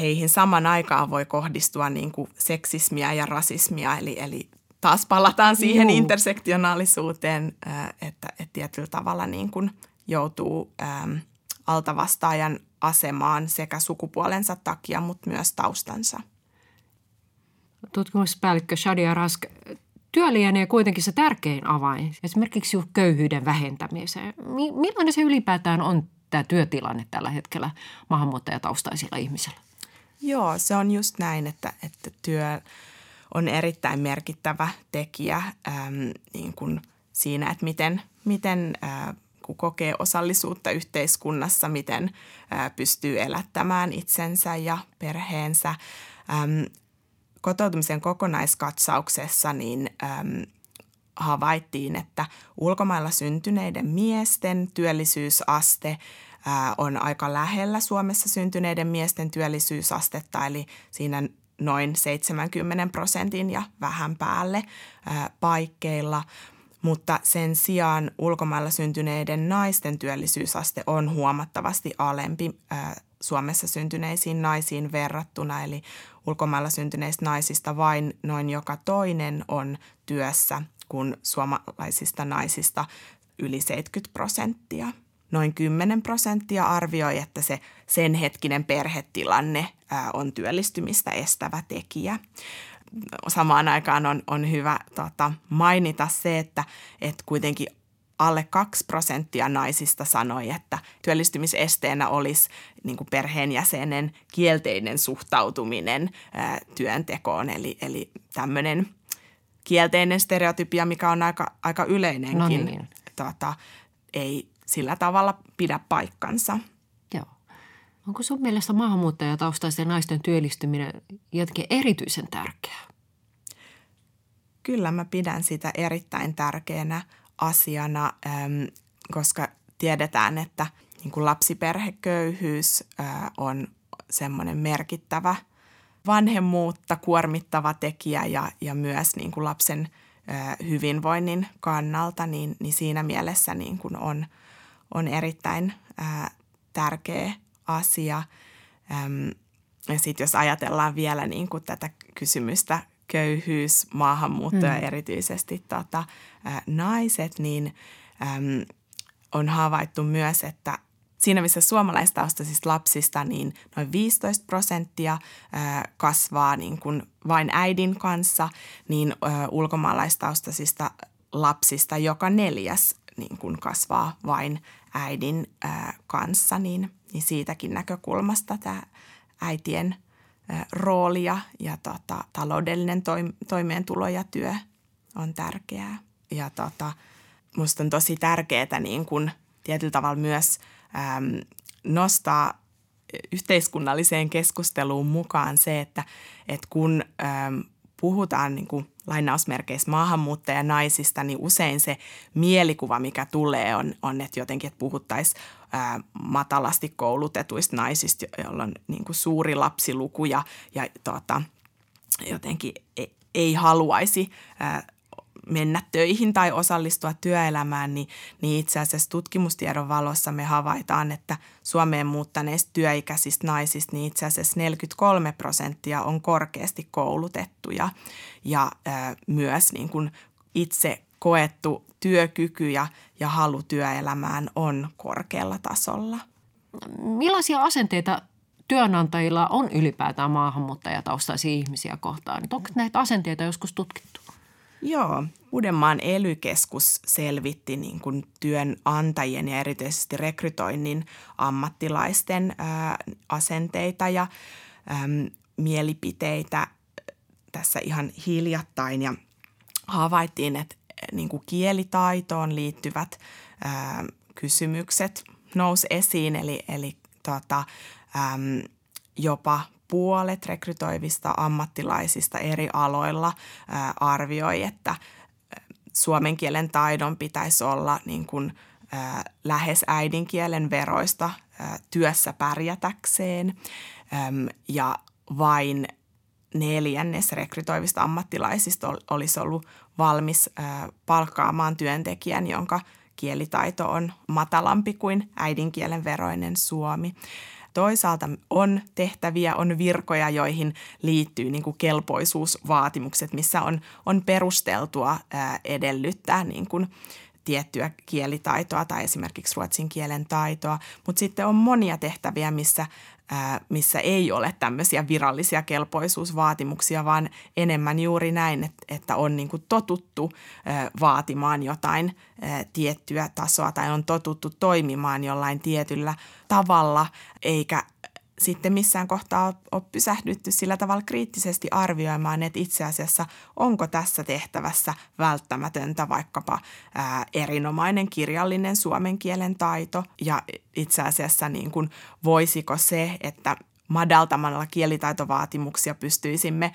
heihin saman aikaan voi kohdistua niin kuin seksismiä ja rasismia, eli taas palataan siihen intersektionaalisuuteen, että tietyllä tavalla niin kuin joutuu altavastaajan asemaan sekä sukupuolensa takia, mutta myös taustansa. Tutkimuspäällikkö Shadia Rask, työ lienee kuitenkin se tärkein avain, esimerkiksi köyhyyden vähentämiseen. Millainen se ylipäätään on tämä työtilanne tällä hetkellä maahanmuuttajataustaisilla ihmisillä? Joo, se on just näin, että työ on erittäin merkittävä tekijä niin kuin siinä, että miten kun kokee osallisuutta yhteiskunnassa, miten pystyy elättämään itsensä ja perheensä. Kotoutumisen kokonaiskatsauksessa niin havaittiin, että ulkomailla syntyneiden miesten työllisyysaste on aika lähellä Suomessa syntyneiden miesten työllisyysastetta, eli siinä noin 70% ja vähän päälle paikkeilla, mutta sen sijaan ulkomailla syntyneiden naisten työllisyysaste on huomattavasti alempi Suomessa syntyneisiin naisiin verrattuna, eli ulkomailla syntyneistä naisista vain noin joka toinen on työssä, kun suomalaisista naisista yli 70%. Noin 10% arvioi, että se sen hetkinen perhetilanne on työllistymistä estävä tekijä. Samaan aikaan on hyvä mainita se, että kuitenkin alle 2% naisista sanoi, että työllistymisesteenä olisi niin kuin perheenjäsenen kielteinen suhtautuminen työntekoon. Eli tämmöinen kielteinen stereotypia, mikä on aika yleinenkin, no niin. Ei sillä tavalla pidä paikkansa. Joo. Onko sun mielestä maahanmuuttajataustaisten naisten työllistyminen jotenkin erityisen tärkeää? Kyllä mä pidän sitä erittäin tärkeänä asiana, koska tiedetään, että niin kuin lapsiperheköyhyys on semmoinen merkittävä vanhemmuutta kuormittava tekijä ja myös niin kuin lapsen hyvinvoinnin kannalta, niin siinä mielessä niin kuin on erittäin tärkeä asia. Ja sitten jos ajatellaan vielä niin kuin tätä kysymystä köyhyys, maahanmuutto ja erityisesti naiset, niin on havaittu myös, että siinä missä suomalaistaustaisista lapsista niin noin 15% kasvaa niin kuin vain äidin kanssa, niin ulkomaalaistaustaisista lapsista joka neljäs niin kuin kasvaa vain äidin kanssa, niin siitäkin näkökulmasta tämä äitien rooli ja taloudellinen toimeentulo ja työ on tärkeää. Ja musta on tosi tärkeää niin kuin tietyllä tavalla myös nostaa yhteiskunnalliseen keskusteluun mukaan se, että kun puhutaan niin kuin lainausmerkeissä maahanmuuttajanaisista, niin usein se mielikuva, mikä tulee, on että jotenkin että puhuttaisiin matalasti koulutetuista naisista, joilla on niin kuin suuri lapsiluku ja jotenkin ei haluaisi mennä töihin tai osallistua työelämään, niin itse asiassa tutkimustiedon valossa me havaitaan, että Suomeen muuttaneista työikäisistä naisista niin itse asiassa 43% on korkeasti koulutettuja ja myös niin kuin itse koettu työkyky ja halu työelämään on korkealla tasolla. Millaisia asenteita työnantajilla on ylipäätään maahanmuuttajataustaisia ihmisiä kohtaan? Onko näitä asenteita joskus tutkittu? Joo. Uudenmaan ELY-keskus selvitti niin kuin työnantajien ja erityisesti rekrytoinnin ammattilaisten asenteita ja mielipiteitä tässä ihan hiljattain. Ja havaittiin, että niin kuin kielitaitoon liittyvät kysymykset nousi esiin, eli jopa puolet rekrytoivista ammattilaisista eri aloilla arvioi, että suomen kielen taidon pitäisi olla niin kuin lähes äidinkielen veroista työssä pärjätäkseen, ja vain 4% rekrytoivista ammattilaisista olisi ollut valmis palkkaamaan työntekijän, jonka kielitaito on matalampi kuin äidinkielen veroinen suomi. Toisaalta on tehtäviä, on virkoja, joihin liittyy niin kuin kelpoisuusvaatimukset, missä on perusteltua edellyttää niin kuin tiettyä kielitaitoa tai esimerkiksi ruotsin kielen taitoa, mutta sitten on monia tehtäviä, missä ei ole tämmöisiä virallisia kelpoisuusvaatimuksia, vaan enemmän juuri näin, että on niin kuin totuttu vaatimaan jotain tiettyä tasoa tai on totuttu toimimaan jollain tietyllä tavalla, eikä sitten missään kohtaa on pysähdytty sillä tavalla kriittisesti arvioimaan, että itse asiassa onko tässä tehtävässä välttämätöntä vaikkapa erinomainen kirjallinen suomen kielen taito ja itse asiassa niin kuin voisiko se, että madaltamalla kielitaitovaatimuksia pystyisimme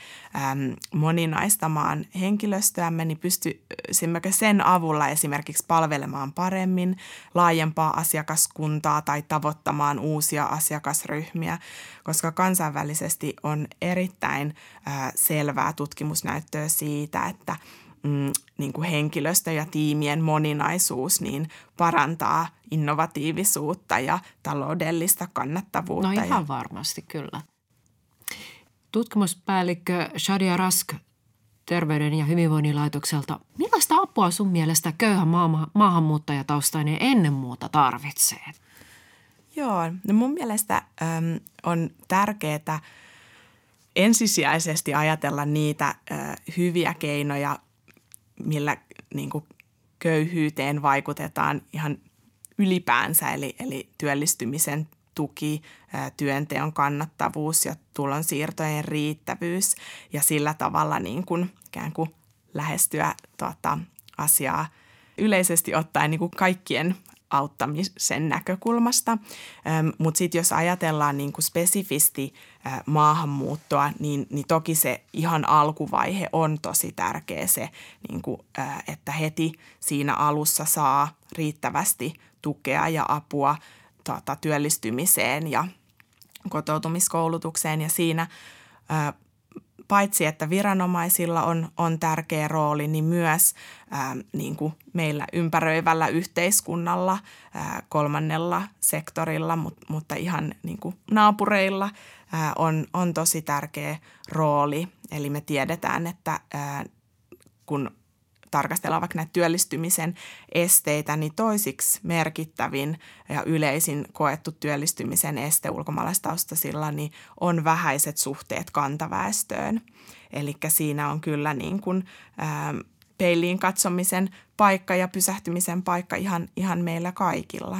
moninaistamaan henkilöstöämme, niin pystyisimmekö sen avulla esimerkiksi palvelemaan paremmin laajempaa asiakaskuntaa tai tavoittamaan uusia asiakasryhmiä, koska kansainvälisesti on erittäin selvää tutkimusnäyttöä siitä, että niin kuin henkilöstö ja tiimien moninaisuus niin parantaa innovatiivisuutta ja taloudellista kannattavuutta. No ihan varmasti, kyllä. Tutkimuspäällikkö Shadia Rask Terveyden ja hyvinvoinnin laitokselta. Millaista apua sun mielestä köyhä maahanmuuttajataustainen ennen muuta tarvitsee? Joo, no mun mielestä on tärkeää ensisijaisesti ajatella niitä hyviä keinoja, millä niin kuin köyhyyteen vaikutetaan ihan ylipäänsä, eli työllistymisen tuki, työnteon kannattavuus ja tulonsiirtojen riittävyys ja sillä tavalla niin kuin ikään kuin lähestyä asiaa yleisesti ottaen niin kuin kaikkien auttamisen näkökulmasta. Mutta sitten jos ajatellaan niin kuin spesifisti maahanmuuttoa, niin toki se ihan alkuvaihe on tosi tärkeä se, niin kuin, että heti siinä alussa saa riittävästi tukea ja apua työllistymiseen ja kotoutumiskoulutukseen ja siinä paitsi, että viranomaisilla on tärkeä rooli, niin myös niin kuin meillä ympäröivällä yhteiskunnalla, kolmannella sektorilla, mutta ihan niin kuin naapureilla on tosi tärkeä rooli. Eli me tiedetään, että kun tarkastellaan vaikka näitä työllistymisen esteitä, niin toisiksi merkittävin ja yleisin koettu työllistymisen este ulkomaalaistaustaisilla niin on vähäiset suhteet kantaväestöön. Eli siinä on kyllä niin kuin peiliin katsomisen paikka ja pysähtymisen paikka ihan meillä kaikilla.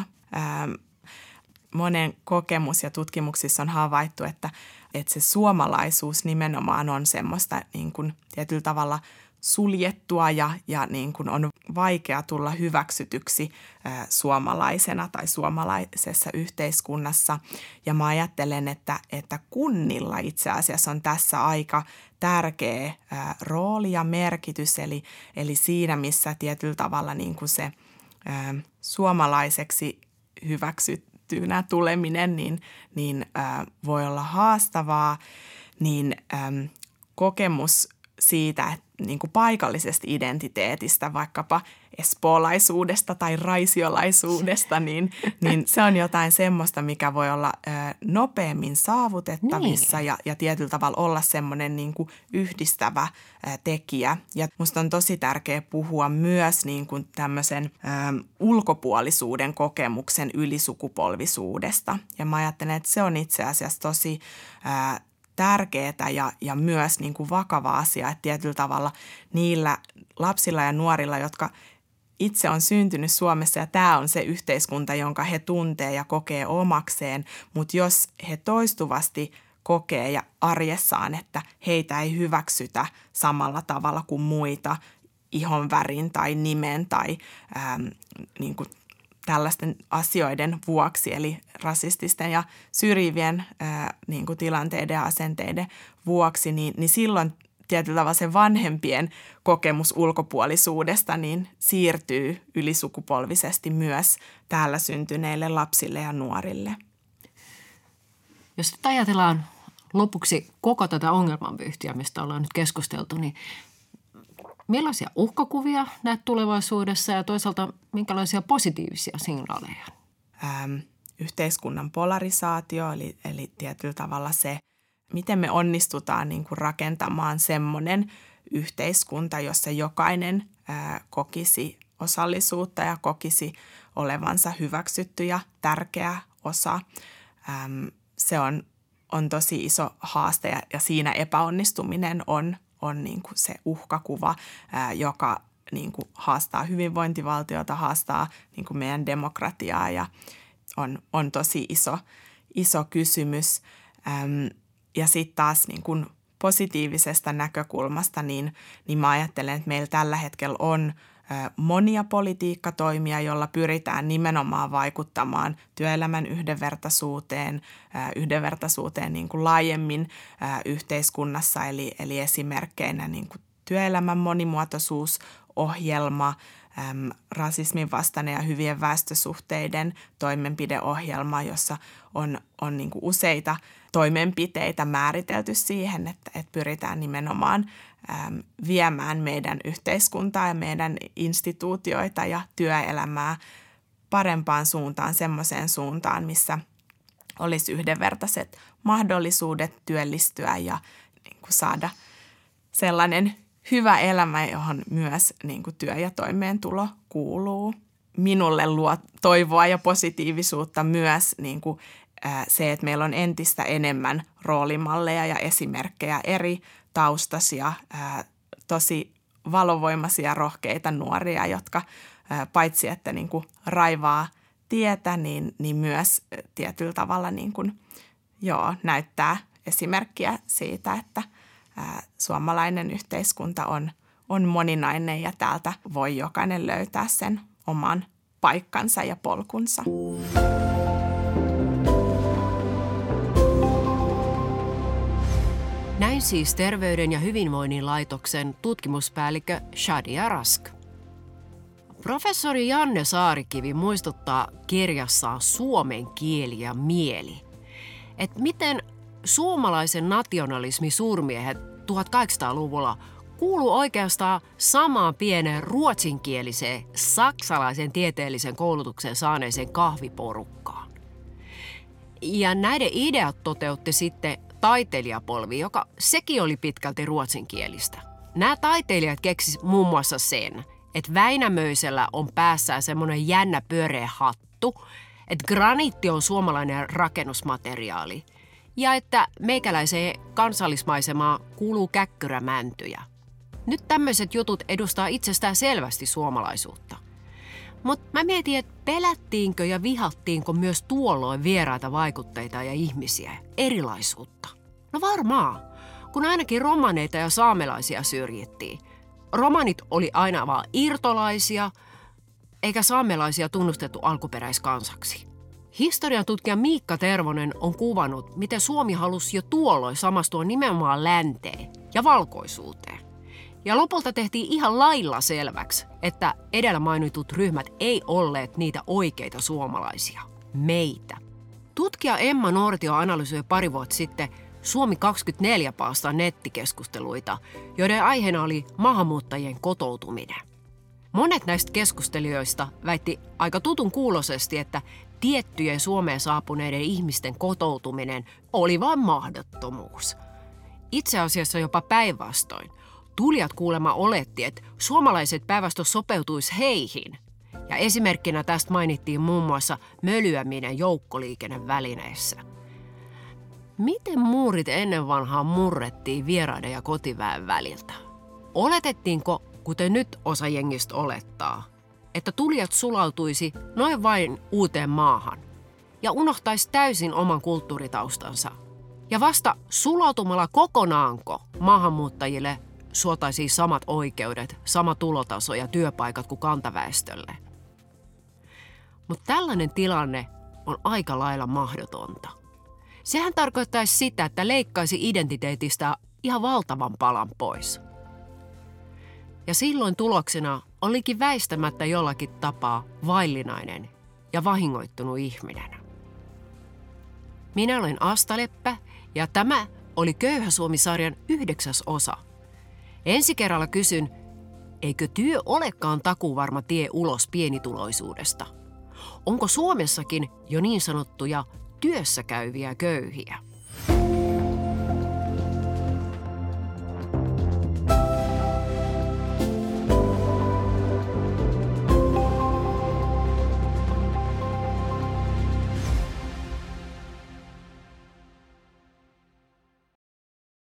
Monen kokemus ja tutkimuksissa on havaittu, että se suomalaisuus nimenomaan on semmoista niin kuin tietyllä tavalla suljettua ja niin kuin on vaikea tulla hyväksytyksi suomalaisena tai suomalaisessa yhteiskunnassa. Ja mä ajattelen, että kunnilla itse asiassa on tässä aika tärkeä rooli ja merkitys, eli siinä missä tietyllä tavalla niin kuin se suomalaiseksi hyväksyttynä tuleminen niin voi olla haastavaa, niin kokemus siitä, että niin kuin paikallisesta identiteetistä, vaikkapa espoolaisuudesta tai raisiolaisuudesta, niin se on jotain semmoista, mikä voi olla nopeammin saavutettavissa ja tietyllä tavalla olla semmoinen niin kuin yhdistävä tekijä. Ja musta on tosi tärkeää puhua myös niin kuin tämmöisen ulkopuolisuuden kokemuksen ylisukupolvisuudesta. Ja mä ajattelen, että se on itse asiassa tosi tärkeää ja myös niin kuin vakava asia, että tietyllä tavalla niillä lapsilla ja nuorilla, jotka itse on syntynyt Suomessa ja tämä on se yhteiskunta, jonka he tuntee ja kokee omakseen, mutta jos he toistuvasti kokee ja arjessaan, että heitä ei hyväksytä samalla tavalla kuin muita ihonvärin tai nimen tai niin kuin tällaisten asioiden vuoksi, eli rasististen ja syrjivien niin kuin tilanteiden ja asenteiden vuoksi, niin silloin tietyllä tavalla se vanhempien kokemus ulkopuolisuudesta niin siirtyy ylisukupolvisesti myös täällä syntyneille lapsille ja nuorille. Jos nyt ajatellaan lopuksi koko tätä ongelmanvyyhtiä, mistä ollaan nyt keskusteltu, niin millaisia uhkakuvia näet tulevaisuudessa ja toisaalta minkälaisia positiivisia signaaleja? Yhteiskunnan polarisaatio, eli tietyllä tavalla se, miten me onnistutaan niin kuin rakentamaan semmoinen yhteiskunta, jossa jokainen kokisi osallisuutta ja kokisi olevansa hyväksytty ja tärkeä osa. Se on tosi iso haaste ja siinä epäonnistuminen on niin kuin se uhkakuva, joka niin kuin haastaa hyvinvointivaltiota, haastaa niin kuin meidän demokratiaa ja on tosi iso kysymys. Ja sitten taas niin kuin positiivisesta näkökulmasta, niin mä ajattelen, että meillä tällä hetkellä on monia politiikkatoimia, joilla pyritään nimenomaan vaikuttamaan työelämän yhdenvertaisuuteen niin kuin laajemmin yhteiskunnassa. Eli esimerkkeinä niin kuin työelämän monimuotoisuusohjelma, rasismin vastainen ja hyvien väestösuhteiden toimenpideohjelma, jossa on niin kuin useita toimenpiteitä määritelty siihen, että pyritään nimenomaan viemään meidän yhteiskuntaa ja meidän instituutioita ja työelämää parempaan suuntaan, semmoiseen suuntaan, missä olisi yhdenvertaiset mahdollisuudet työllistyä ja niin kuin saada sellainen hyvä elämä, johon myös niin kuin työ ja toimeentulo kuuluu. Minulle luo toivoa ja positiivisuutta myös niin kuin se, että meillä on entistä enemmän roolimalleja ja esimerkkejä eri taustaisia, tosi valovoimaisia, rohkeita nuoria, jotka paitsi että niin kuin raivaa tietä, niin myös tietyllä tavalla niin kuin, näyttää esimerkkiä siitä, että suomalainen yhteiskunta on moninainen ja täältä voi jokainen löytää sen oman paikkansa ja polkunsa. Näin siis Terveyden ja hyvinvoinnin laitoksen tutkimuspäällikkö Shadia Rask. Professori Janne Saarikivi muistuttaa kirjassaan Suomen kieli ja mieli, että miten suomalaisen nationalismin suurmiehet 1800-luvulla kuului oikeastaan samaan pienen ruotsinkieliseen saksalaisen tieteellisen koulutuksen saaneeseen kahviporukkaan. Ja näiden ideat toteutti sitten taiteilijapolvi, joka sekin oli pitkälti ruotsinkielistä. Nämä taiteilijat keksisivät muun muassa sen, että Väinämöisellä on päässään semmoinen jännä pyöreä hattu, että graniitti on suomalainen rakennusmateriaali ja että meikäläiseen kansallismaisemaan kuuluu käkkyrämäntyjä. Nyt tämmöiset jutut edustaa itsestään selvästi suomalaisuutta. Mutta mä mietin, että pelättiinkö ja vihattiinko myös tuolloin vieraita vaikutteita ja ihmisiä, erilaisuutta? No varmaan, kun ainakin romaneita ja saamelaisia syrjittiin. Romanit oli aina vaan irtolaisia, eikä saamelaisia tunnustettu alkuperäiskansaksi. Historian tutkija Miikka Tervonen on kuvannut, miten Suomi halusi jo tuolloin samastua nimenomaan länteen ja valkoisuuteen. Ja lopulta tehtiin ihan lailla selväksi, että edellä mainitut ryhmät ei olleet niitä oikeita suomalaisia, meitä. Tutkija Emma Nortio analysoi pari vuotta sitten Suomi24 paastaan nettikeskusteluita, joiden aiheena oli maahanmuuttajien kotoutuminen. Monet näistä keskustelijoista väitti aika tutun kuulosesti, että tiettyjen Suomeen saapuneiden ihmisten kotoutuminen oli vain mahdottomuus. Itse asiassa jopa päinvastoin. Tulijat kuulemma oletti, että suomalaiset päinvastoin sopeutuisi heihin. Ja esimerkkinä tästä mainittiin muun muassa mölyäminen joukkoliikennevälineissä. Miten muurit ennen vanhaa murrettiin vieraiden ja kotiväen väliltä? Oletettiinko, kuten nyt osa jengistä olettaa, että tulijat sulautuisi noin vain uuteen maahan ja unohtaisi täysin oman kulttuuritaustansa? Ja vasta sulautumalla kokonaanko maahanmuuttajille suotaisiin samat oikeudet, sama tulotaso ja työpaikat kuin kantaväestölle? Mutta tällainen tilanne on aika lailla mahdotonta. Sehän tarkoittaisi sitä, että leikkaisi identiteetistä ihan valtavan palan pois. Ja silloin tuloksena olikin väistämättä jollakin tapaa vaillinainen ja vahingoittunut ihminen. Minä olen Asta Leppä ja tämä oli Köyhä Suomi-sarjan 9. osa. Ensi kerralla kysyn, eikö työ olekaan takuuvarma tie ulos pienituloisuudesta? Onko Suomessakin jo niin sanottuja työssä käyviä köyhiä?